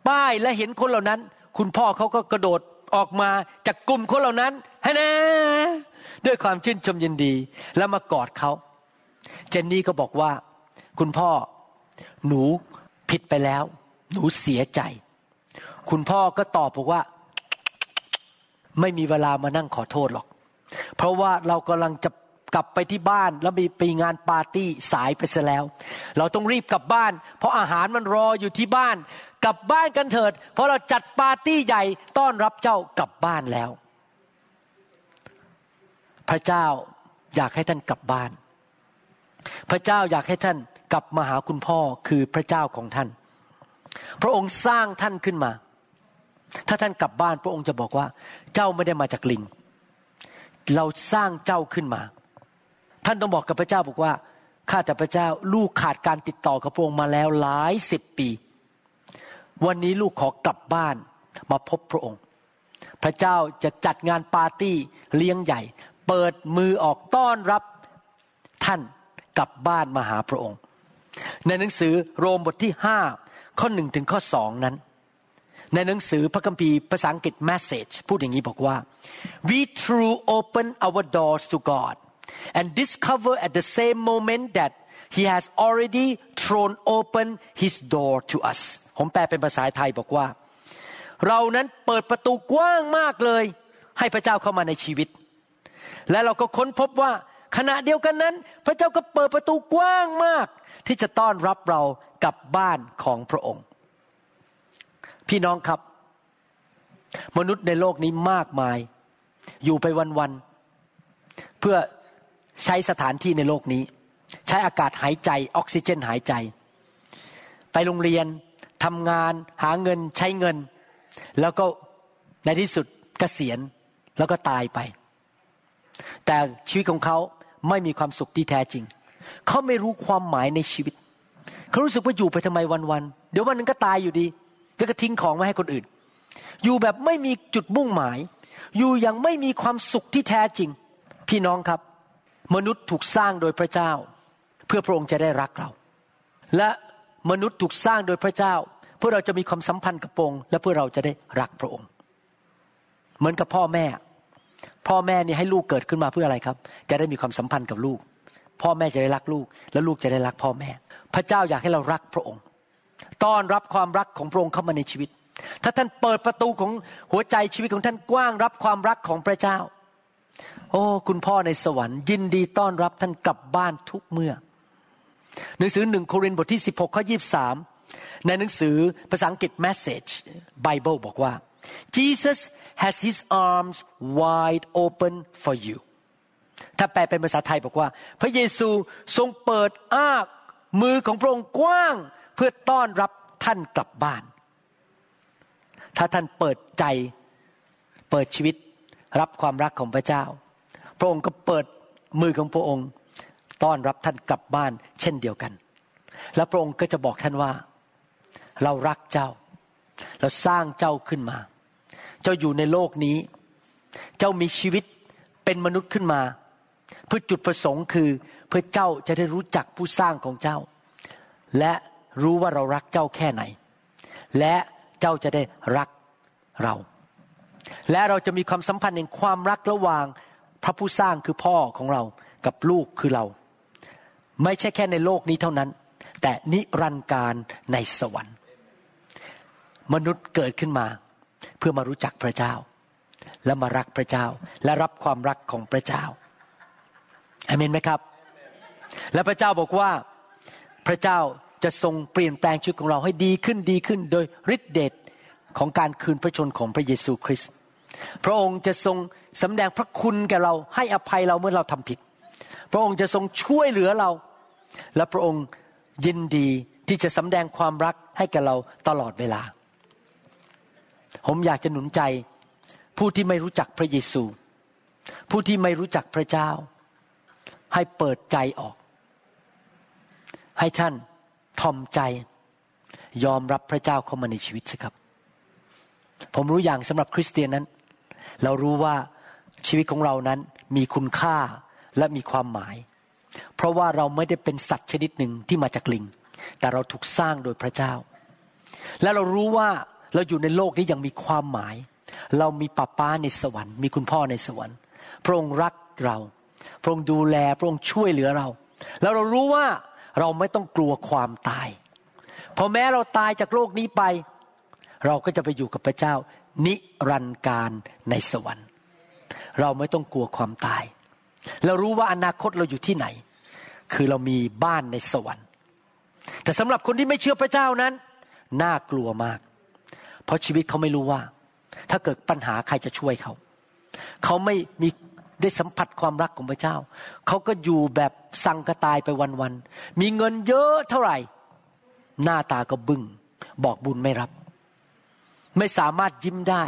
ป้ายและเห็นคนเหล่านั้นคุณพ่อเขาก็กระโดดออกมาจากกลุ่มคนเหล่านั้นให้แน่ด้วยความชื่นชมยินดีแล้วมากอดเขาเจนนี่ก็บอกว่าคุณพ่อหนูผิดไปแล้วหนูเสียใจคุณพ่อก็ตอบบอกว่าไม่มีเวลามานั่งขอโทษหรอกเพราะว่าเรากำลังจะกลับไปที่บ้านแล้วมีไปงานปาร์ตี้สายไปซะแล้วเราต้องรีบกลับบ้านเพราะอาหารมันรออยู่ที่บ้านกลับบ้านกันเถิดเพราะเราจัดปาร์ตี้ใหญ่ต้อนรับเจ้ากลับบ้านแล้วพระเจ้าอยากให้ท่านกลับบ้านพระเจ้าอยากให้ท่านกลับมาหาคุณพ่อคือพระเจ้าของท่านพระองค์สร้างท่านขึ้นมาถ้าท่านกลับบ้านพระองค์จะบอกว่าเจ้าไม่ได้มาจากลิงเราสร้างเจ้าขึ้นมาท่านต้องบอกกับพระเจ้าบอกว่าข้าแต่พระเจ้าลูกขาดการติดต่อกับพระองค์มาแล้วหลายสิบปีวันนี้ลูกขอกลับบ้านมาพบพระองค์พระเจ้าจะจัดงานปาร์ตี้เลี้ยงใหญ่เปิดมือออกต้อนรับท่านกลับบ้านมาหาพระองค์ในหนังสือโรมบทที่5ข้อ1ถึงข้อ2นั้นในหนังสือพระคัมภีร์ภาษาอังกฤษ Message พูดอย่างนี้บอกว่า We through open our doors to God and discover at the same moment that He has already thrown open His door to us ผมแปลเป็นภาษาไทยบอกว่าเรานั้นเปิดประตูกว้างมากเลยให้พระเจ้าเข้ามาในชีวิตและเราก็ค้นพบว่าขณะเดียวกันนั้นพระเจ้าก็เปิดประตูกว้างมากที่จะต้อนรับเรากลับบ้านของพระองค์พี่น้องครับมนุษย์ในโลกนี้มากมายอยู่ไปวันๆเพื่อใช้สถานที่ในโลกนี้ใช้อากาศหายใจออกซิเจนหายใจไปโรงเรียนทำงานหาเงินใช้เงินแล้วก็ในที่สุดเกษียณแล้วก็ตายไปแต่ชีวิตของเขาไม่มีความสุขที่แท้จริงเขาไม่รู้ความหมายในชีวิตเขารู้สึกว่าอยู่ไปทำไมวันๆเดี๋ยววันนึงก็ตายอยู่ดีแล้วก็ทิ้งของไว้ให้คนอื่นอยู่แบบไม่มีจุดมุ่งหมายอยู่อย่างไม่มีความสุขที่แท้จริงพี่น้องครับมนุษย์ถูกสร้างโดยพระเจ้าเพื่อพระองค์จะได้รักเราและมนุษย์ถูกสร้างโดยพระเจ้าเพื่อเราจะมีความสัมพันธ์กับพระองค์และเพื่อเราจะได้รักพระองค์เหมือนกับพ่อแม่นี่ให้ลูกเกิดขึ้นมาเพื่ออะไรครับจะได้มีความสัมพันธ์กับลูกพ่อแม่จะได้รักลูกและลูกจะได้รักพ่อแม่พระเจ้าอยากให้เรารักพระองค์ต้อนรับความรักของพระองค์เข้ามาในชีวิตถ้าท่านเปิดประตูของหัวใจชีวิตของท่านกว้างรับความรักของพระเจ้าโอ้คุณพ่อในสวรรค์ยินดีต้อนรับท่านกลับบ้านทุกเมื่อหนังสือ1โครินธ์บทที่16ข้อ23ในหนังสือภาษาอังกฤษ Message Bible บอกว่า Jesus has his arms wide open for you ถ้าแปลเป็นภาษาไทยบอกว่าพระเยซูทรงเปิดอ้ามือของพระองค์กว้างเพื่อต้อนรับท่านกลับบ้านถ้าท่านเปิดใจเปิดชีวิตรับความรักของพระเจ้าพระองค์ก็เปิดมือของพระองค์ต้อนรับท่านกลับบ้านเช่นเดียวกันและพระองค์ก็จะบอกท่านว่าเรารักเจ้าเราสร้างเจ้าขึ้นมาเจ้าอยู่ในโลกนี้เจ้ามีชีวิตเป็นมนุษย์ขึ้นมาเพื่อจุดประสงค์คือเพื่อเจ้าจะได้รู้จักผู้สร้างของเจ้าและ รู้ว่าเรารักเจ้าแค่ไหนและเจ้าจะได้รักเราและเราจะมีความสัมพันธ์แห่งความรักระหว่างพระผู้สร้างคือพ่อของเรากับลูกคือเราไม่ใช่แค่ในโลกนี้เท่านั้นแต่นิรันดร์กาลในสวรรค์มนุษย์เกิดขึ้นมาเพื่อมารู้จักพระเจ้าและมารักพระเจ้าและรับความรักของพระเจ้าอาเมนไหมครับและพระเจ้าบอกว่าพระเจ้าจะทรงเปลี่ยนแปลงชีวิตของเราให้ดีขึ้นดีขึ้นโดยฤทธิเดชของการคืนพระชนของพระเยซูคริสต์พระองค์จะทรงสำแดงพระคุณแก่เราให้อภัยเราเมื่อเราทำผิดพระองค์จะทรงช่วยเหลือเราและพระองค์ยินดีที่จะสำแดงความรักให้แก่เราตลอดเวลาผมอยากจะหนุนใจผู้ที่ไม่รู้จักพระเยซูผู้ที่ไม่รู้จักพระเจ้าให้เปิดใจออกให้ท่านทอมใจยอมรับพระเจ้าเข้ามาในชีวิตสิครับผมรู้อย่างสำหรับคริสเตียนนั้นเรารู้ว่าชีวิตของเรานั้นมีคุณค่าและมีความหมายเพราะว่าเราไม่ได้เป็นสัตว์ชนิดหนึ่งที่มาจากลิงแต่เราถูกสร้างโดยพระเจ้าและเรารู้ว่าเราอยู่ในโลกนี้ยังมีความหมายเรามีป้าในสวรรค์มีคุณพ่อในสวรรค์พระองค์รักเราพระองค์ดูแลพระองค์ช่วยเหลือเราแล้วเรารู้ว่าเราไม่ต้องกลัวความตายพอแม้เราตายจากโลกนี้ไปเราก็จะไปอยู่กับพระเจ้านิรันดร์กาลในสวรรค์เราไม่ต้องกลัวความตายเรารู้ว่าอนาคตเราอยู่ที่ไหนคือเรามีบ้านในสวรรค์แต่สำหรับคนที่ไม่เชื่อพระเจ้านั้นน่ากลัวมากเพราะชีวิตเขาไม่รู้ว่าถ้าเกิดปัญหาใครจะช่วยเขาเขาไม่มีได้สัมผัสความรักของพระเจ้าเขาก็อยู่แบบสังกะตายไปวันๆมีเงินเยอะเท่าไหร่หน้าตาก็บึ้งบอกบุญไม่รับไม่สามารถยิ้มได้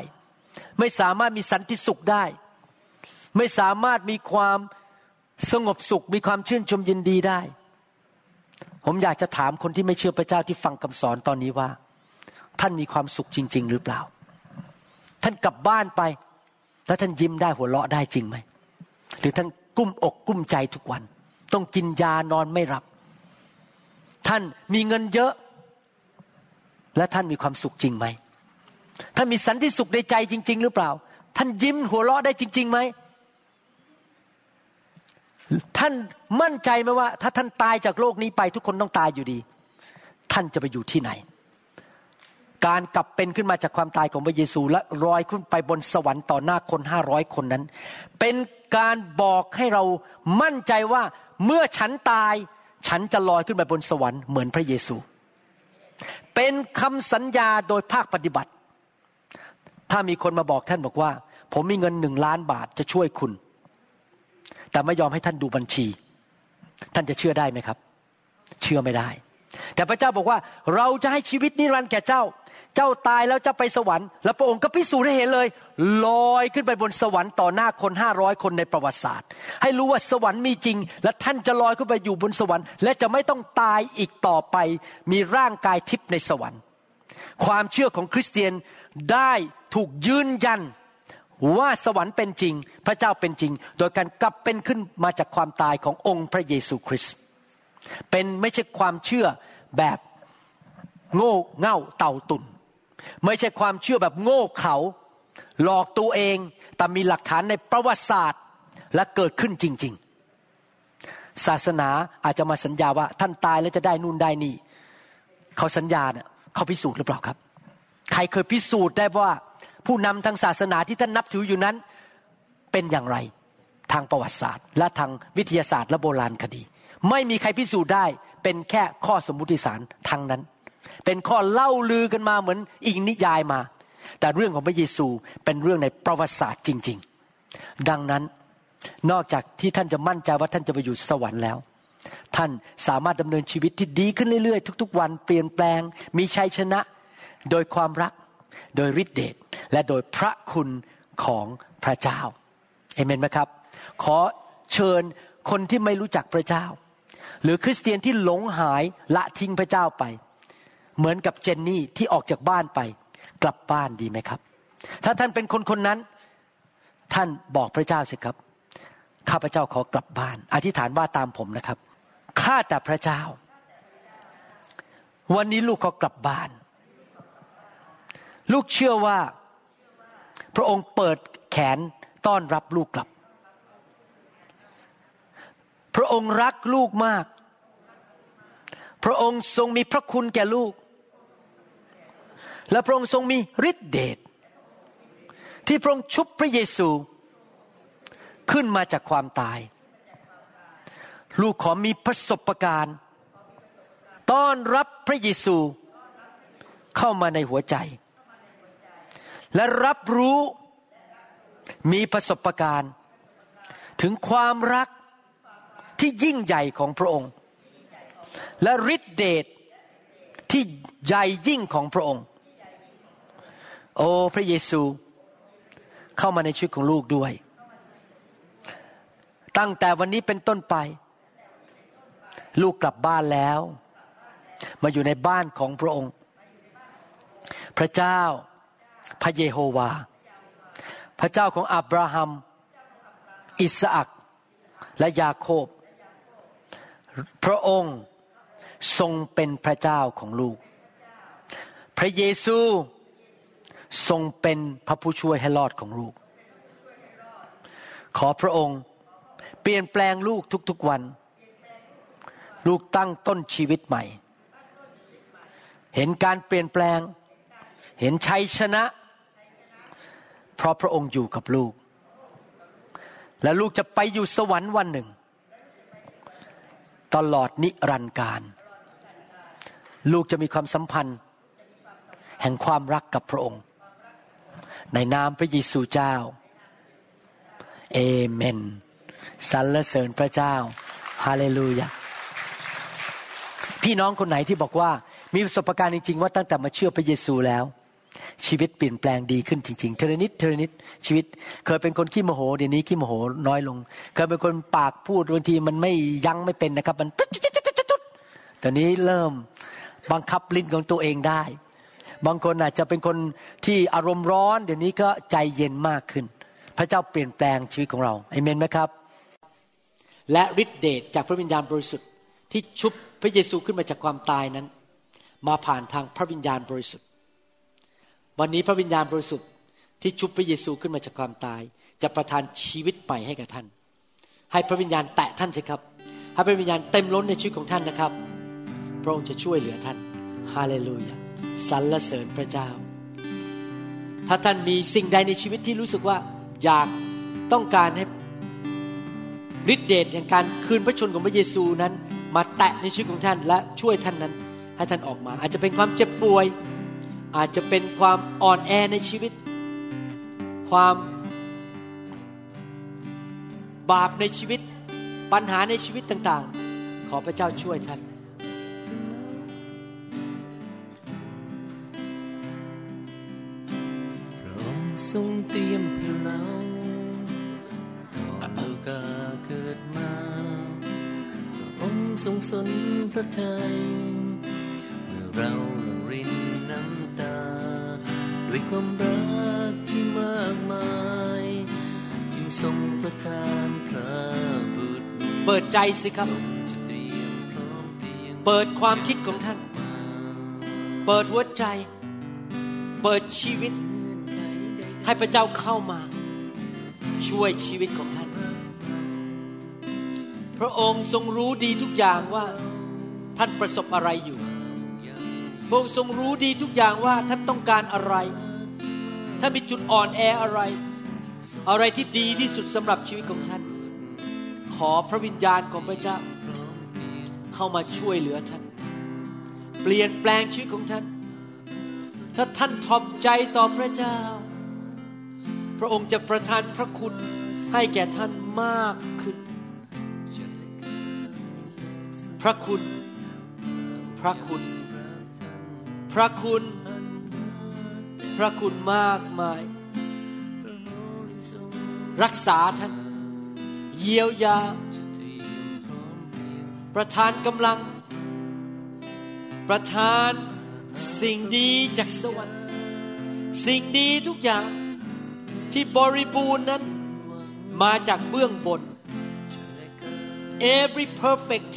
ไม่สามารถมีสันติสุขได้ไม่สามารถมีความสงบสุขมีความชื่นชมยินดีได้ผมอยากจะถามคนที่ไม่เชื่อพระเจ้าที่ฟังคำสอนตอนนี้ว่าท่านมีความสุขจริงๆหรือเปล่าท่านกลับบ้านไปแล้วท่านยิ้มได้หัวเราะได้จริงไหมหรือท่านกุ้มอกกุ้มใจทุกวันต้องกินยานอนไม่หลับท่านมีเงินเยอะและท่านมีความสุขจริงไหมท่านมีสันติสุขในใจจริงๆหรือเปล่าท่านยิ้มหัวเราะได้จริงๆไหมท่านมั่นใจไหมว่าถ้าท่านตายจากโลกนี้ไปทุกคนต้องตายอยู่ดีท่านจะไปอยู่ที่ไหนการกลับเป็นขึ้นมาจากความตายของพระเยซูและลอยขึ้นไปบนสวรรค์ต่อหน้าคน500คนนั้นเป็นการบอกให้เรามั่นใจว่าเมื่อฉันตายฉันจะลอยขึ้นไปบนสวรรค์เหมือนพระเยซูเป็นคำสัญญาโดยภาคปฏิบัติถ้ามีคนมาบอกท่านบอกว่าผมมีเงิน1 ล้านบาทจะช่วยคุณแต่ไม่ยอมให้ท่านดูบัญชีท่านจะเชื่อได้ไหมครับเชื่อไม่ได้แต่พระเจ้าบอกว่าเราจะให้ชีวิตนิรันดร์แก่เจ้าเจ้าตายแล้วจะไปสวรรค์แล้วพระองค์ก็พิสูจน์ให้เห็นเลยลอยขึ้นไปบนสวรรค์ต่อหน้าคน500คนในประวัติศาสตร์ให้รู้ว่าสวรรค์มีจริงและท่านจะลอยขึ้นไปอยู่บนสวรรค์และจะไม่ต้องตายอีกต่อไปมีร่างกายทิพย์ในสวรรค์ความเชื่อของคริสเตียนได้ถูกยืนยันว่าสวรรค์เป็นจริงพระเจ้าเป็นจริงโดยการกลับเป็นขึ้นมาจากความตายขององค์พระเยซูคริสต์เป็นไม่ใช่ความเชื่อแบบโง่เง่าเต่าตุ่นไม่ใช่ความเชื่อแบบโง่เขลาหลอกตัวเองแต่มีหลักฐานในประวัติศาสตร์และเกิดขึ้นจริงๆศาสนาอาจจะมาสัญญาว่าท่านตายแล้วจะได้นู่นได้นี่เขาสัญญาเนี่ยเขาพิสูจน์หรือเปล่าครับใครเคยพิสูจน์ได้ว่าผู้นำทางศาสนาที่ท่านนับถืออยู่นั้นเป็นอย่างไรทางประวัติศาสตร์และทางวิทยาศาสตร์และโบราณคดีไม่มีใครพิสูจน์ได้เป็นแค่ข้อสมมุติฐานทั้งนั้นเป็นข้อเล่าลือกันมาเหมือนอิงนิยายมาแต่เรื่องของพระเยซูเป็นเรื่องในประวัติศาสตร์จริงๆดังนั้นนอกจากที่ท่านจะมั่นใจว่าท่านจะไปอยู่สวรรค์แล้วท่านสามารถดำเนินชีวิตที่ดีขึ้นเรื่อยๆทุกๆวันเปลี่ยนแปลงมีชัยชนะโดยความรักโดยฤทธิเดชและโดยพระคุณของพระเจ้าเอเมนไหมครับขอเชิญคนที่ไม่รู้จักพระเจ้าหรือคริสเตียนที่หลงหายละทิ้งพระเจ้าไปเหมือนกับเจนนี่ที่ออกจากบ้านไปกลับบ้านดีไหมครับถ้าท่านเป็นคนคนนั้นท่านบอกพระเจ้าสิครับข้าพเจ้าขอกลับบ้านอธิษฐานว่าตามผมนะครับข้าแต่พระเจ้า วันนี้ลูกเขากลับบ้านลูกเชื่อว่าพระองค์เปิดแขนต้อนรับลูกกลับพระองค์รักลูกมากพระองค์ทรงมีพระคุณแก่ลูกและพระองค์ทรงมีฤทธิเดชที่พระองค์ชุบพระเยซูขึ้นมาจากความตายลูกขอมีประสบการณ์ต้อนรับพระเยซูเข้ามาในหัวใจและรับรู้มีประสบการณ์ถึงความรักที่ยิ่งใหญ่ของพระองค์และฤทธิเดชที่ใหญ่ยิ่งของพระองค์โอ้พระเยซูเข้ามาในชีวิตของลูกด้วยตั้งแต่วันนี้เป็นต้นไปลูกกลับบ้านแล้วมาอยู่ในบ้านของพระองค์พระเจ้าพระเยโฮวาพระเจ้าของอับราฮัมอิสอัคและยาโคบพระองค์ทรงเป็นพระเจ้าของลูกพระเยซูทรงเป็นพระผู้ช่วยให้รอดของลูกขอพระองค์เปลี่ยนแปลงลูกทุกๆวันลูกตั้งต้นชีวิตใหม่เห็นการเปลี่ยนแปลงเห็นชัยชนะเพราะพระองค์อยู่กับลูกและลูกจะไปอยู่สวรรค์วันหนึ่งตลอดนิรันดร์กาลลูกจะมีความสัมพันธ์แห่งความรักกับพระองค์ในนามพระเยซูเจ้าเอเมนสรรเสริญพระเจ้าฮาเลลูยาพี่น้องคนไหนที่บอกว่ามีประสบการณ์จริงๆว่าตั้งแต่มาเชื่อพระเยซูแล้วชีวิตเปลี่ยนแปลงดีขึ้นจริงๆเทเลนิดชีวิตเคยเป็นคนขี้โมโหเดี๋ยวนี้ขี้โมโหน้อยลงเคยเป็นคนปากพูดบางทีมันไม่ยั้งไม่เป็นนะครับมันตอนนี้เริ่มบังคับลิ้นของตัวเองได้บางคนอาจจะเป็นคนที่อารมณ์ร้อนเดี๋ยวนี้ก็ใจเย็นมากขึ้นพระเจ้าเปลี่ยนแปลงชีวิตของเราอาเมนไหมครับและฤทธิ์เดชจากพระวิญญาณบริสุทธิ์ที่ชุบพระเยซูขึ้นมาจากความตายนั้นมาผ่านทางพระวิญญาณบริสุทธิ์วันนี้พระวิญญาณบริสุทธิ์ที่ชุบพระเยซูขึ้นมาจากความตายจะประทานชีวิตใหม่ให้กับท่านให้พระวิญญาณแตะท่านสิครับให้พระวิญญาณเต็มล้นในชีวิตของท่านนะครับพระองค์จะช่วยเหลือท่านฮาเลลูยาสรรเสริญพระเจ้าถ้าท่านมีสิ่งใดในชีวิตที่รู้สึกว่าอยากต้องการให้ฤทธิ์เดชแห่งการคืนพระชนของพระเยซูนั้นมาแตะในชีวิตของท่านและช่วยท่านนั้นให้ท่านออกมาอาจจะเป็นความเจ็บป่วยอาจจะเป็นความอ่อนแอในชีวิตความบาปในชีวิตปัญหาในชีวิตต่างๆขอพระเจ้าช่วยท่านพระองค์ทรงเตรียมพลาวก่อนกาเกิดมาพระองค์ทรงสนพระทัยเมื่อเรารินน้ำตาด้วยความรักที่มากมายจึงทรงประทานพระบุตรเปิดใจสิครับเปิดความคิดของท่านเปิดหัวใจเปิดชีวิตให้พระเจ้าเข้ามาช่วยชีวิตของท่านพระองค์ทรงรู้ดีทุกอย่างว่าท่านประสบอะไรอยู่พระองค์ทรงรู้ดีทุกอย่างว่าท่านต้องการอะไรท่านมีจุดอ่อนแออะไรที่ดีที่สุดสำหรับชีวิตของท่านขอพระวิญญาณของพระเจ้าเข้ามาช่วยเหลือท่านเปลี่ยนแปลงชีวิตของท่านถ้าท่านทอมใจต่อพระเจ้าพระองค์จะประทานพระคุณให้แก่ท่านมากขึ้นพระคุณพระคุณพระคุณพระคุณมากมายรักษาท่านเยียวยาประทานกำลังประทานสิ่งดีจากสวรรค์สิ่งดีทุกอย่างที่บริบูรณ์นั้นมาจากเบื้องบน Every perfect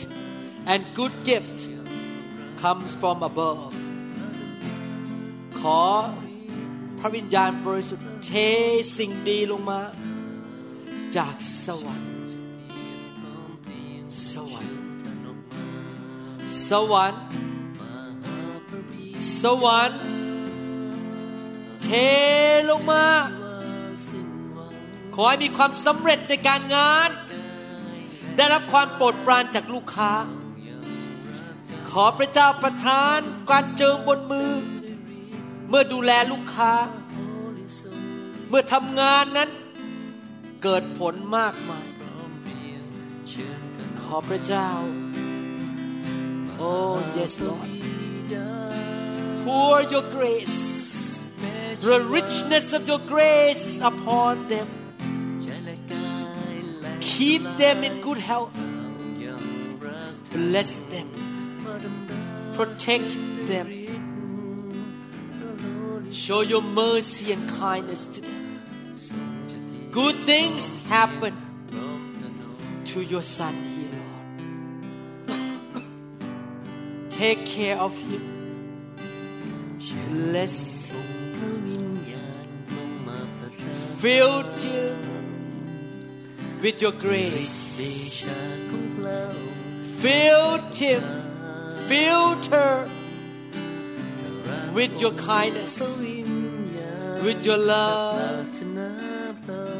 and good gift comes from above ขอพระวิญญาณบริสุทธิ์เทสิ่งดีลงมาจากสวรรค์สวรรค์สวรรค์สวรรค์เทลงมาขอให้มีความสำเร็จในการงานได้รับความโปรดปรานจากลูกค้าขอพระเจ้าประทานการเจิมบนมือเมื่อดูแลลูกค้าเมื่อทำงานนั้นเกิดผลมากมายขอพระเจ้าโอ้ yes Lord pour your grace the richness of your grace upon them keep them in good health bless them protect them show your mercy and kindness to them good things happen to your son here Lord take care of him bless him fill him with your grace fill him filter with your kindness with your love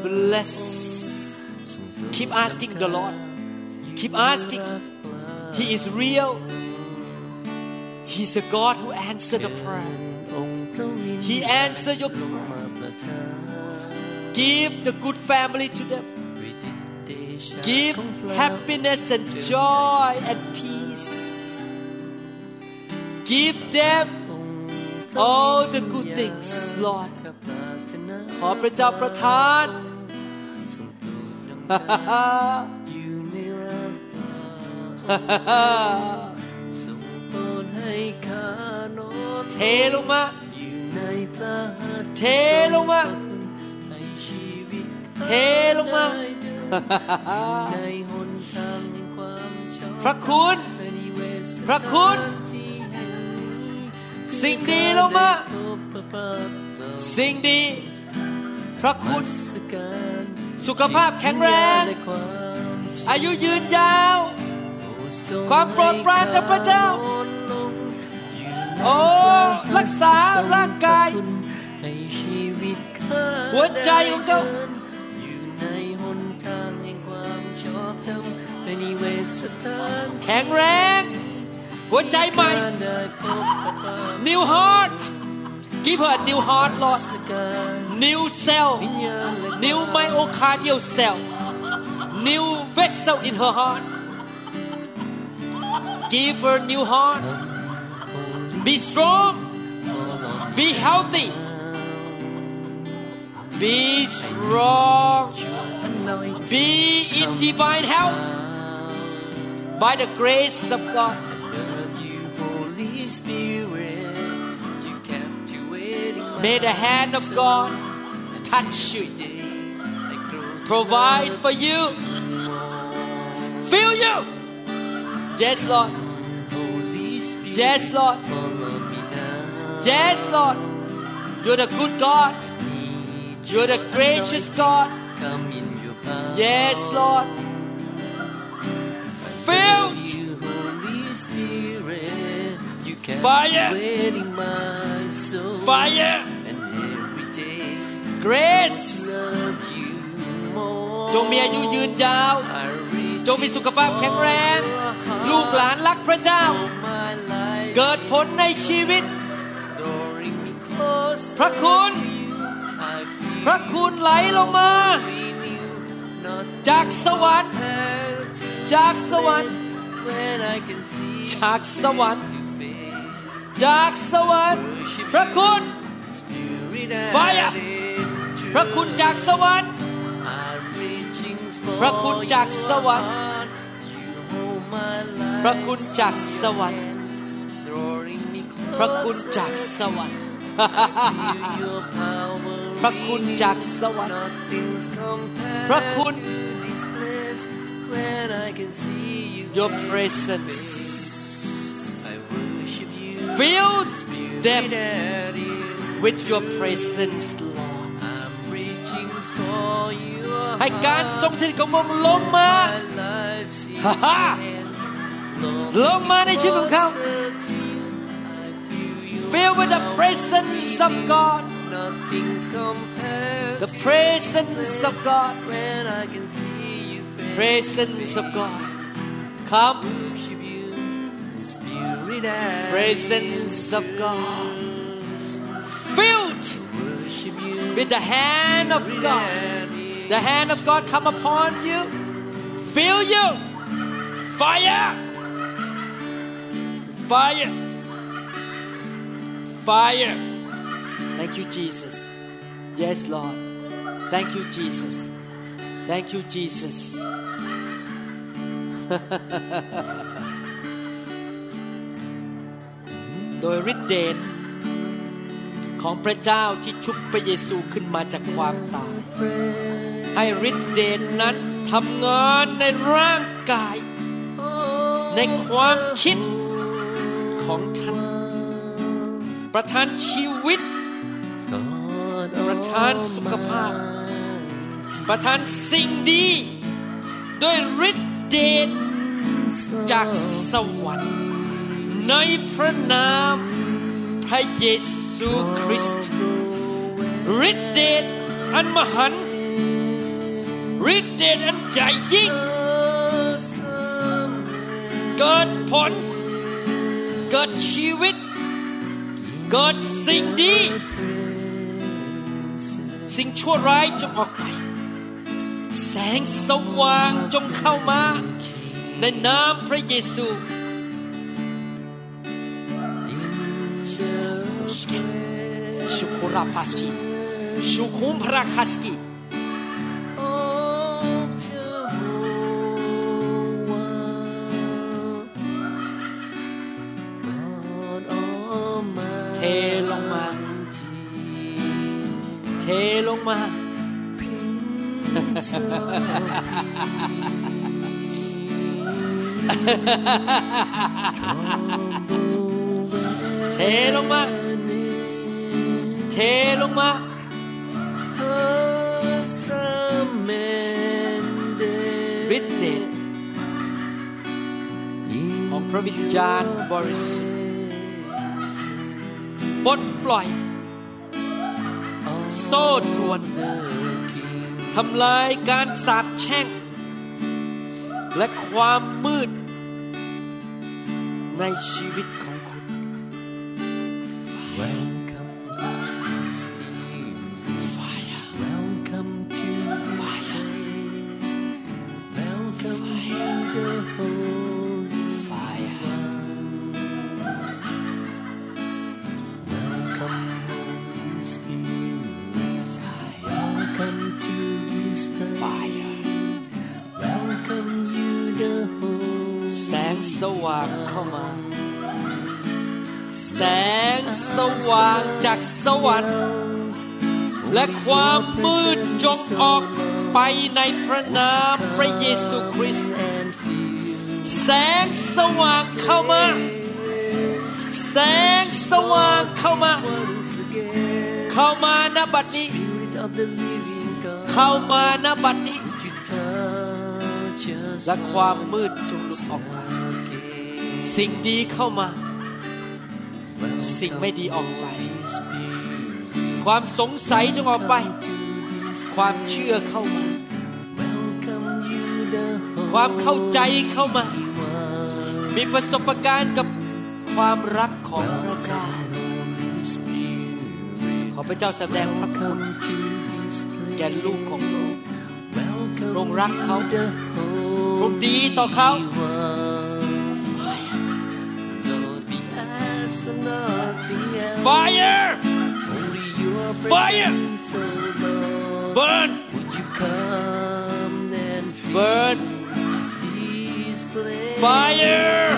bless keep asking the Lord keep asking He is real He's a God who answered the prayer He answered your prayer give the good family to them give happiness and joy and peace Give them all the good things, Lord. ขอพระเจ้าประทาน เทลงมา เทลงมา เทลงมา พระคุณ พระคุณสิ่งดีลงมาสิ่งดีพระคุณสุขภาพแข็งแรงอายุยืนยาวความโปรดปรานจากพระเจ้าโอ้รักษาร่างกายหัวใจของเขาแข็งแรงหัวใจใหม่ New heart Give her a new heart Lord New cell New myocardial cell New vessel in her heart Give her new heart Be strong Be healthy Be strong Be in divine health By the grace of God May the hand of God touch you, provide for you, fill you. Yes, Lord. Yes, Lord. Yes, Lord. You're the good God. You're the gracious God. Yes, Lord. Filled. Fire. Fire.Grace จงมีอายุยืนยาวจงมีสุขภาพแข็งแรงลูกหลานรักพระเจ้าเกิดผลในชีวิตพระคุณไหลลงมาจากสวรรค์พระคุณ Fireพระคุณจากสวรรค์พระคุณจากสวรรค์พระคุณจากสวรรค์พระคุณจากสวรรค์พระคุณจากสวรรค์พระคุณ Your presence Fill them with your presence Lord ให้การทรงสถิตของพระองค์ลงมาลงมาในชีวิตของเขา Fill with the presence of God The presence of God Presence of God Come Presence of God Filled with the hand of God The hand of God come upon you Fill you Fire Fire Fire Thank you Jesus Yes Lord Thank you Jesus Thank you Jesus โดยฤทธิ์เดชของพระเจ้าที่ชุบพระเยซูขึ้นมาจากความตายให้ฤทธิ์เดชนั้นทำงานในร่างกายในความคิดของท่านประทานชีวิตประทานสุขภาพประทานสิ่งดีด้วยฤทธิ์เดชจากสวรรค์ในพระนามพระเยซูคริสต์ฤทธิ์เดชอันมหันต์ฤทธิ์เดชอันใหญ่ยิ่งเกิดผลเกิดชีวิตเกิดสิ่งดีสิ่งชั่วร้ายจงออกไปแสงสว่างจงเข้ามาในนามพระเยซูชูคุราพัสกิชูคุมพระคัสกิเทลงมาเทลงมาเทลงมาเทลงมาฤทธิ์เดชของพระวิญญาณบริสุทธิ์ปลดปล่อยโซ่ตรวนทำลายการสาปแช่งและความมืดในชีวิตของคุณ Welcome to Spirit Fire Welcome to Fire Welcome to the Holy Fire Welcome to Spirit Fire Welcome to this Fire Welcome you the Holy แสงสว่างเข้ามาแสงสว่างจากสวรรค์และความมืดจงออกไปในพระนามพระเยซูคริสต์แสงสว่างเข้ามาแสงสว่างเข้ามาเข้ามาณบัดนี้เข้ามาณบัดนี้และความมืดจงหลุดออกไปสิ่งดีเข้ามาสิ่งไม่ดีออกไปความสงสัยจงออกไปความเชื่อเข้ามาความเข้าใจเข้ามามีประสบการณ์กับความรักของพระเจ้าขอพระเจ้าแสดงพระคุณแก่ลูกของพระองค์ทรงรักเขาทรงดีต่อเขาFire! Fire! Burn! Burn! Fire! Fire!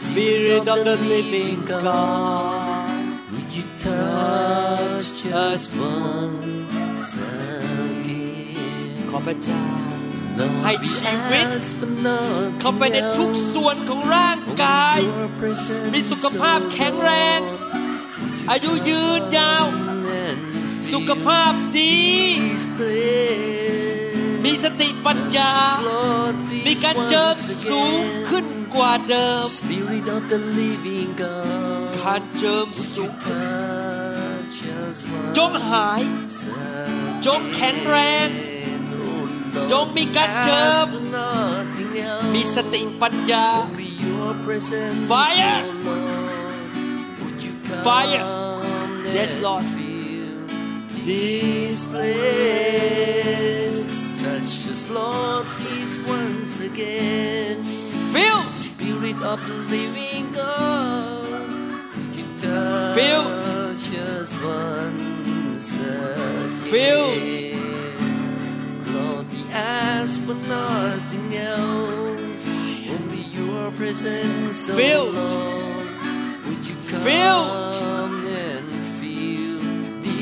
Spirit of the living God, would you touch us once again? ขอพระเจ้า ให้ชีวิตเข้าไปในทุกส่วนของร่างกายมีสุขภาพแข็งแรงอายุยืนยาวสุขภาพดีมีสติปัญญามีการเจิมสูงขึ้นกว่าเดิมการเจิมสูงจงหายจงแข็งแรงจงมีการเจิมมีสติปัญญา Fire Fire Yes Lord This place Such as Lord Please once again Feel Spirit of the living God You touch us once again Feel Ask for nothing else Only your presence alone Would you come and feel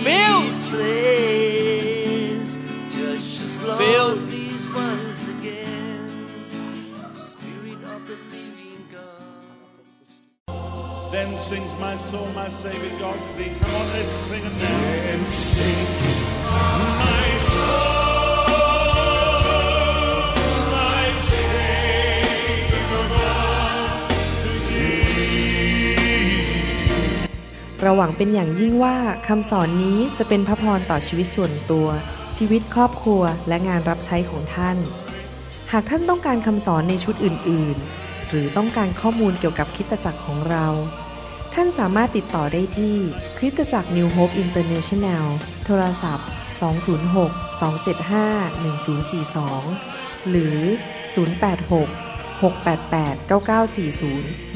This place Touch us Lord These once again Spirit of the living God Then sings my soul My Savior God Thee Come on, let's sing it now Then sings my soulเราหวังเป็นอย่างยิ่งว่าคำสอนนี้จะเป็นพระพรต่อชีวิตส่วนตัวชีวิตครอบครัวและงานรับใช้ของท่านหากท่านต้องการคำสอนในชุดอื่นๆหรือต้องการข้อมูลเกี่ยวกับคริสตจักรของเราท่านสามารถติดต่อได้ที่คริสตจักร New Hope International โทรศัพท์ 206-275-1042 หรือ 086-688-9940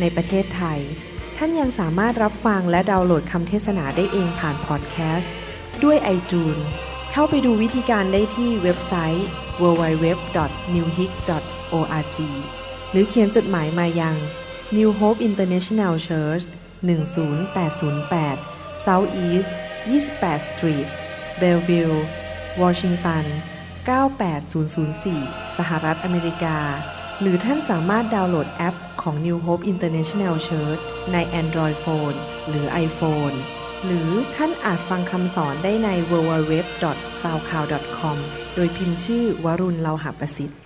ในประเทศไทยท่านยังสามารถรับฟังและดาวน์โหลดคำเทศนาได้เองผ่านพอดแคสต์ด้วยiTunesเข้าไปดูวิธีการได้ที่เว็บไซต์ www.newhope.org หรือเขียนจดหมายมายัง New Hope International Church 10808 South East 28 Street Bellevue Washington 98004 สหรัฐอเมริกาหรือท่านสามารถดาวน์โหลดแอปของ New Hope International Church ใน Android Phone หรือ iPhone หรือท่านอาจฟังคำสอนได้ใน www.soundcloud.com โดยพิมพ์ชื่อวรุณเลาหะประสิทธิ์